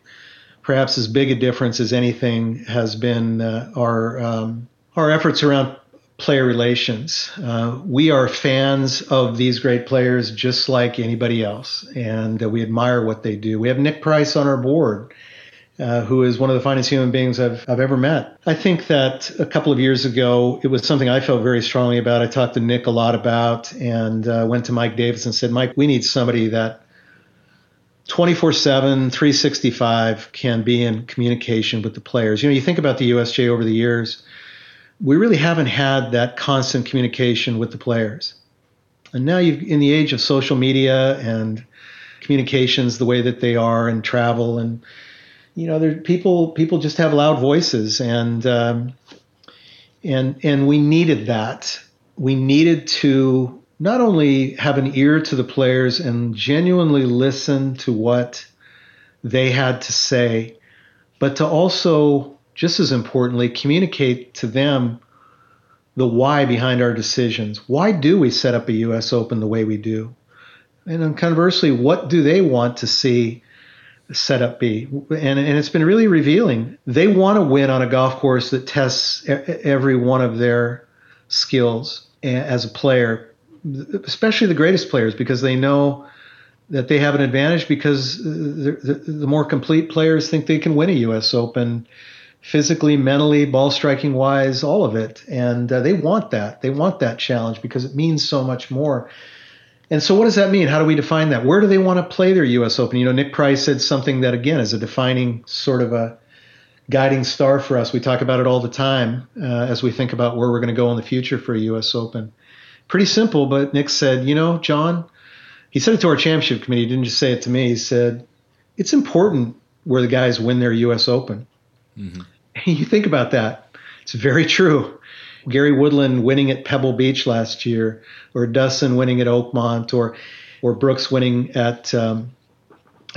perhaps as big a difference as anything has been our efforts around player relations. We are fans of these great players just like anybody else, and we admire what they do. We have Nick Price on our board, who is one of the finest human beings I've ever met. I think that a couple of years ago, it was something I felt very strongly about. I talked to Nick a lot about, and went to Mike Davis and said, Mike, we need somebody that 24/7, 365 can be in communication with the players. You know, you think about the USGA over the years, we really haven't had that constant communication with the players. And now you've, in the age of social media and communications the way that they are and travel, and you know, there people just have loud voices, and we needed that. We needed to not only have an ear to the players and genuinely listen to what they had to say, but to also, just as importantly, communicate to them the why behind our decisions. Why do we set up a U.S. Open the way we do? And then conversely, what do they want to see set up be? And it's been really revealing. They want to win on a golf course that tests every one of their skills as a player, especially the greatest players, because they know that they have an advantage, because the more complete players think they can win a U.S. Open physically, mentally, ball striking wise, all of it. And they want that. They want that challenge because it means so much more. And so what does that mean? How do we define that? Where do they want to play their U.S. Open? You know, Nick Price said something that, again, is a defining sort of a guiding star for us. We talk about it all the time as we think about where we're going to go in the future for a U.S. Open. Pretty simple, but Nick said, you know, John, he said it to our championship committee. He didn't just say it to me. He said, it's important where the guys win their U.S. Open. Mm-hmm. You think about that. It's very true. Gary Woodland winning at Pebble Beach last year, or Dustin winning at Oakmont, or Brooks winning at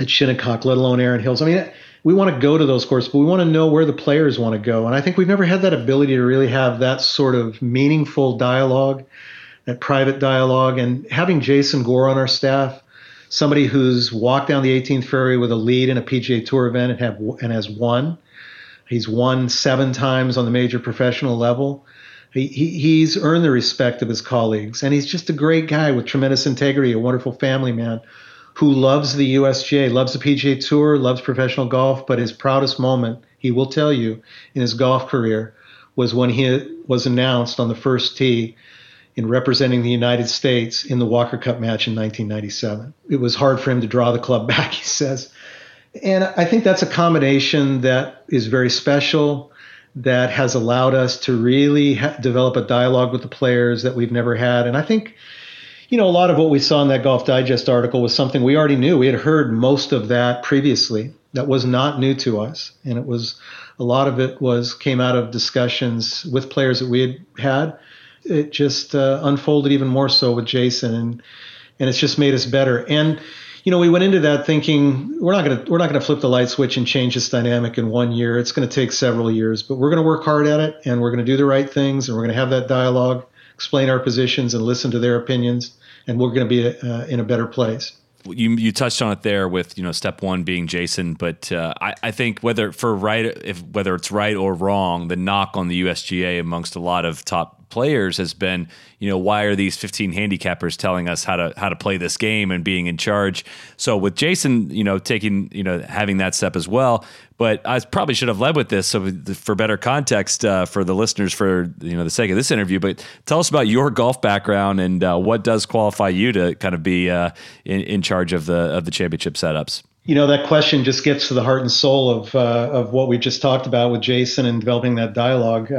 Shinnecock, let alone Erin Hills. I mean, we want to go to those courses, but we want to know where the players want to go. And I think we've never had that ability to really have that sort of meaningful dialogue, that private dialogue. And having Jason Gore on our staff, somebody who's walked down the 18th fairway with a lead in a PGA Tour event and has won. He's won 7 times on the major professional level. He's earned the respect of his colleagues. And he's just a great guy with tremendous integrity, a wonderful family man who loves the USGA, loves the PGA Tour, loves professional golf. But his proudest moment, he will tell you, in his golf career was when he was announced on the first tee in representing the United States in the Walker Cup match in 1997. It was hard for him to draw the club back, he says. And I think that's a combination that is very special, that has allowed us to really develop a dialogue with the players that we've never had. And I think, you know, a lot of what we saw in that Golf Digest article was something we already knew. We had heard most of that previously. That was not new to us. And it was, a lot of it was, came out of discussions with players that we had. It just unfolded even more so with Jason, and it's just made us better. And you know, we went into that thinking we're not going to flip the light switch and change this dynamic in 1 year. It's going to take several years, but we're going to work hard at it, and we're going to do the right things, and we're going to have that dialogue, explain our positions, and listen to their opinions, and we're going to be in a better place. You touched on it there with, you know, step one being Jason, but I think whether it's right or wrong, the knock on the USGA amongst a lot of top players has been, you know, why are these 15 handicappers telling us how to play this game and being in charge? So with Jason, you know, having that step as well, but I probably should have led with this. So for better context for the listeners, for, you know, the sake of this interview, but tell us about your golf background and what does qualify you to kind of be in charge of the championship setups. You know, that question just gets to the heart and soul of what we just talked about with Jason and developing that dialogue.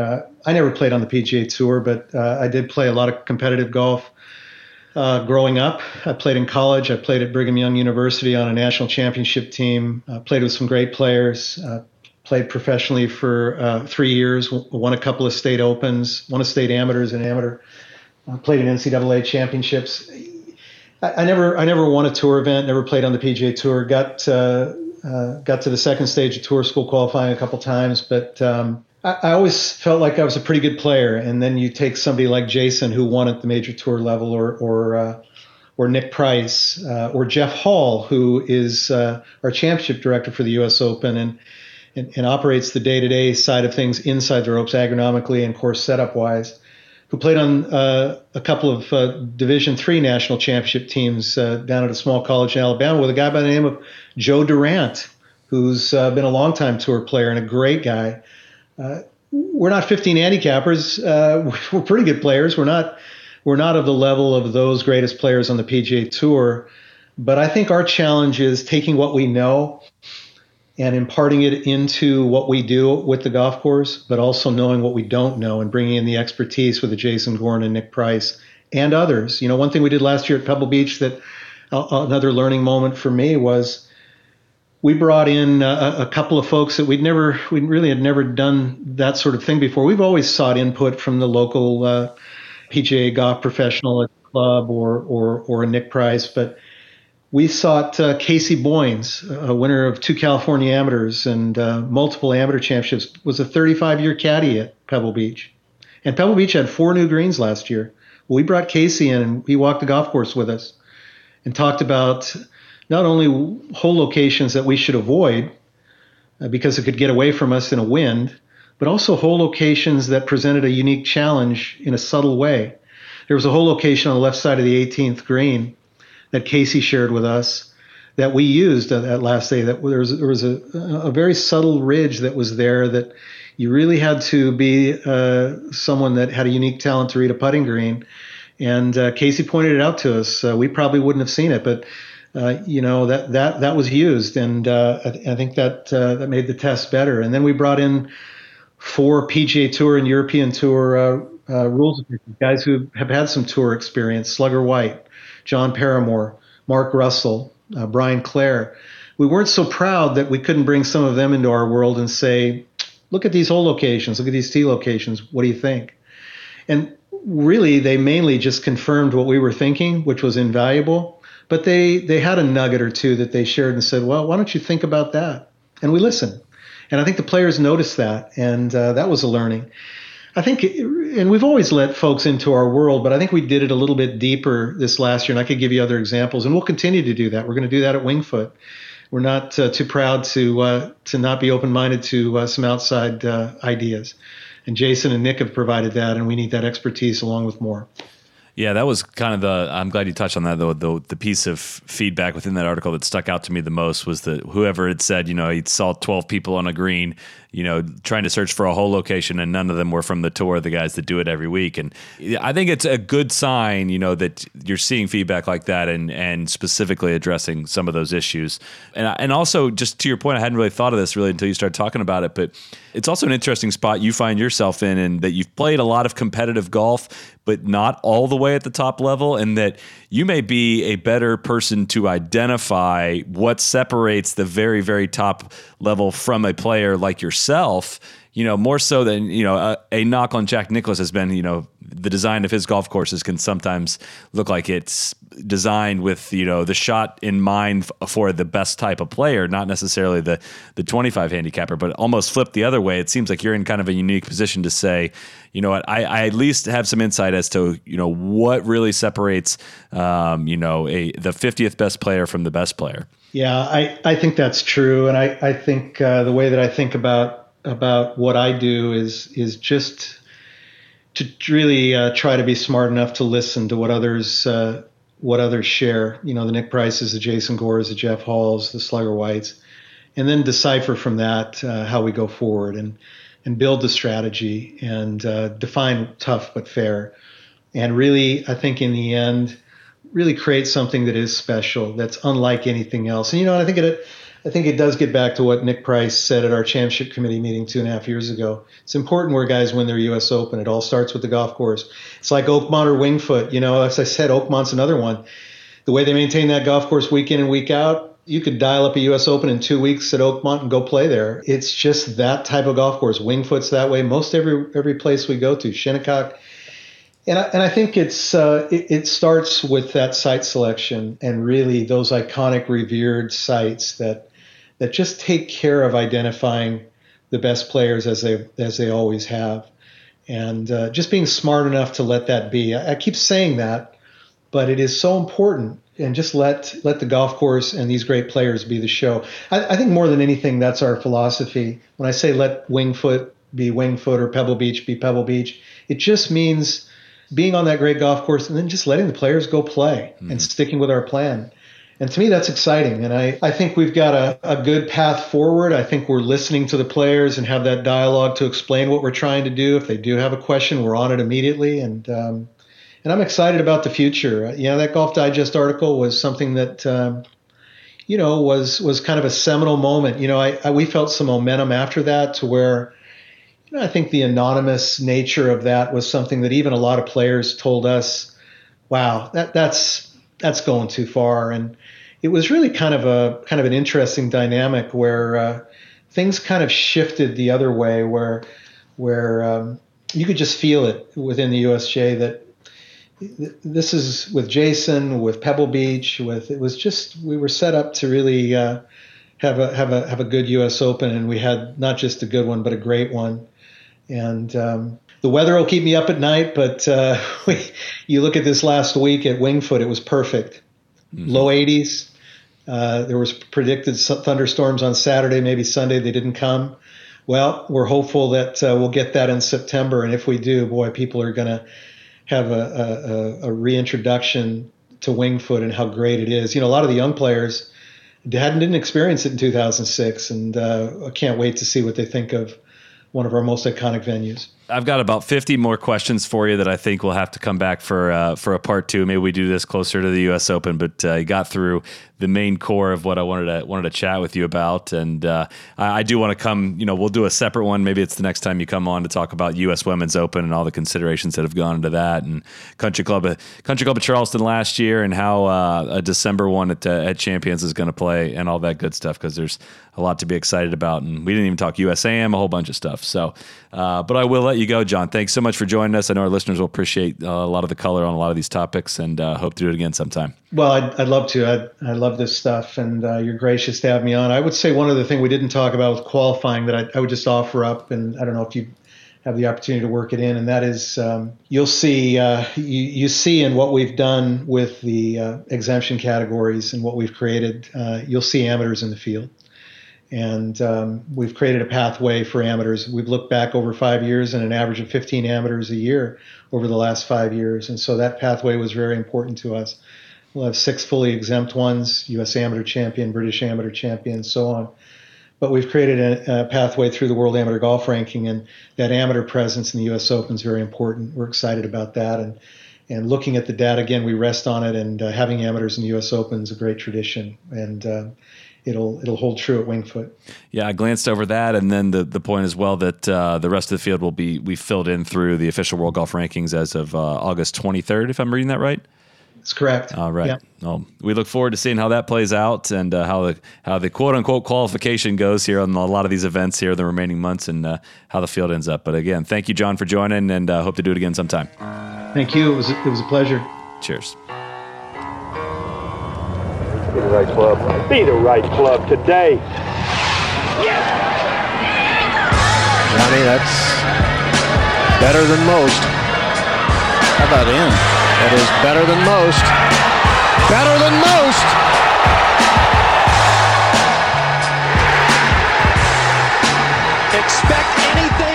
I never played on the PGA Tour, but I did play a lot of competitive golf growing up. I played in college. I played at Brigham Young University on a national championship team. I played with some great players. Played professionally for 3 years. Won a couple of state opens. Won a state amateurs and amateur. Played in NCAA championships. I never won a tour event. Never played on the PGA Tour. Got to the second stage of tour school qualifying a couple times, but I always felt like I was a pretty good player. And then you take somebody like Jason, who won at the major tour level, or or Nick Price, or Jeff Hall, who is our championship director for the U.S. Open and operates the day-to-day side of things inside the ropes agronomically and course setup-wise, who played on a couple of Division III national championship teams down at a small college in Alabama with a guy by the name of Joe Durant, who's been a longtime tour player and a great guy. We're not 15 handicappers. We're pretty good players. We're not of the level of those greatest players on the PGA Tour, but I think our challenge is taking what we know and imparting it into what we do with the golf course, but also knowing what we don't know and bringing in the expertise with the Jason Gore and Nick Price and others. You know, one thing we did last year at Pebble Beach that another learning moment for me was we brought in a couple of folks that we really had never done that sort of thing before. We've always sought input from the local PGA golf professional at the club or Nick Price, but we sought Casey Boynes, a winner of 2 California amateurs and multiple amateur championships, was a 35-year caddy at Pebble Beach. And Pebble Beach had 4 new greens last year. We brought Casey in, and he walked the golf course with us and talked about not only hole locations that we should avoid because it could get away from us in a wind, but also hole locations that presented a unique challenge in a subtle way. There was a hole location on the left side of the 18th green that Casey shared with us that we used that last day, that there was a very subtle ridge that was there that you really had to be someone that had a unique talent to read a putting green. And Casey pointed it out to us. We probably wouldn't have seen it, but that was used. And I think that made the test better. And then we brought in 4 PGA Tour and European Tour rules, guys who have had some tour experience, Slugger White, John Paramore, Mark Russell, Brian Clare. We weren't so proud that we couldn't bring some of them into our world and say, look at these hole locations, look at these tee locations, what do you think? And really, they mainly just confirmed what we were thinking, which was invaluable, but they had a nugget or two that they shared and said, well, why don't you think about that? And we listened. And I think the players noticed that, and that was a learning. I think, and we've always let folks into our world, but I think we did it a little bit deeper this last year, and I could give you other examples, and we'll continue to do that. We're going to do that at Winged Foot. We're not too proud to not be open-minded to some outside ideas. And Jason and Nick have provided that, and we need that expertise along with more. Yeah, that was kind of I'm glad you touched on that, though. The piece of feedback within that article that stuck out to me the most was that whoever had said, he saw 12 people on a green, trying to search for a whole location, and none of them were from the tour, the guys that do it every week. And I think it's a good sign, that you're seeing feedback like that and specifically addressing some of those issues. And also, just to your point, I hadn't really thought of this really until you started talking about it, but it's also an interesting spot you find yourself in, and that you've played a lot of competitive golf, but not all the way at the top level, and that you may be a better person to identify what separates the very, very top level from a player like yourself, more so than, a knock on Jack Nicklaus has been, the design of his golf courses can sometimes look like it's designed with, the shot in mind for the best type of player, not necessarily the 25 handicapper, but almost flipped the other way. It seems like you're in kind of a unique position to say, what, I at least have some insight as to, what really separates, the 50th best player from the best player. Yeah, I think that's true. And I think the way that I think about what I do is just to really try to be smart enough to listen to what others share. The Nick Prices, the Jason Gores, the Jeff Halls, the Slugger Whites, and then decipher from that how we go forward and build the strategy and define tough but fair. And really, I think in the end, really create something that is special, that's unlike anything else. And I think it does get back to what Nick Price said at our championship committee meeting 2.5 years ago. It's important where guys win their U.S. Open. It all starts with the golf course. It's like Oakmont or Winged Foot. As I said, Oakmont's another one. The way they maintain that golf course week in and week out, you could dial up a U.S. Open in 2 weeks at Oakmont and go play there. It's just that type of golf course. Winged Foot's that way. Most every place we go to, Shinnecock. And I think it starts with that site selection and really those iconic, revered sites that just take care of identifying the best players as they always have, and just being smart enough to let that be. I keep saying that, but it is so important. And just let the golf course and these great players be the show. I think more than anything, that's our philosophy. When I say let Winged Foot be Winged Foot or Pebble Beach be Pebble Beach, it just means being on that great golf course and then just letting the players go play and sticking with our plan. And to me, that's exciting. And I think we've got a good path forward. I think we're listening to the players and have that dialogue to explain what we're trying to do. If they do have a question, we're on it immediately. And I'm excited about the future. You know, that Golf Digest article was something that, was kind of a seminal moment. You know, we felt some momentum after that to where, you know, I think the anonymous nature of that was something that even a lot of players told us, wow, that's going too far. And it was really kind of an interesting dynamic where things kind of shifted the other way, where you could just feel it within the USGA that, this is with Jason, with Pebble Beach, we were set up to really have a good U.S. Open, and we had not just a good one but a great one. And the weather will keep me up at night, but you look at this last week at Winged Foot, it was perfect. Mm-hmm. Low 80s. There was predicted thunderstorms on Saturday, maybe Sunday. They didn't come. Well, we're hopeful that we'll get that in September, and if we do, boy, people are going to have a reintroduction to Winged Foot and how great it is. You know, a lot of the young players didn't experience it in 2006, and I can't wait to see what they think of one of our most iconic venues. I've got about 50 more questions for you that I think we'll have to come back for a part two. Maybe we do this closer to the U.S. Open, but I got through the main core of what I wanted to chat with you about. And I do want to come, you know, we'll do a separate one. Maybe it's the next time you come on to talk about U.S. Women's Open and all the considerations that have gone into that, and Country Club of Charleston last year, and how a December one at Champions is going to play and all that good stuff, because there's a lot to be excited about. And we didn't even talk USAM, a whole bunch of stuff. So, but I will let you go, John. Thanks so much for joining us. I know our listeners will appreciate a lot of the color on a lot of these topics, and hope to do it again sometime. Well, I'd love to. I love this stuff, and you're gracious to have me on. I would say one other thing we didn't talk about with qualifying that I would just offer up, and I don't know if you have the opportunity to work it in, and that is you'll see you see in what we've done with the exemption categories and what we've created, you'll see amateurs in the field. And we've created a pathway for amateurs. We've looked back over 5 years and an average of 15 amateurs a year over the last 5 years. And so that pathway was very important to us. We'll have 6 fully exempt ones, U.S. amateur champion, British amateur champion, so on. But we've created a pathway through the World Amateur Golf Ranking, and that amateur presence in the U.S. Open is very important. We're excited about that. And looking at the data, again, we rest on it. And having amateurs in the U.S. Open is a great tradition. And it'll hold true at Winged Foot. Yeah, I glanced over that, and then the point as well that the rest of the field we filled in through the official World Golf Rankings as of August 23rd, if I'm reading that right. That's correct. All right. Yeah. Well, we look forward to seeing how that plays out, and how the quote unquote qualification goes here on a lot of these events here in the remaining months, and how the field ends up. But again, thank you, John, for joining, and hope to do it again sometime. Thank you. It was a pleasure. Cheers. Be the right club. Be the right club today. Yes! Johnny, that's better than most. How about him? That is better than most. Better than most! Expect anything.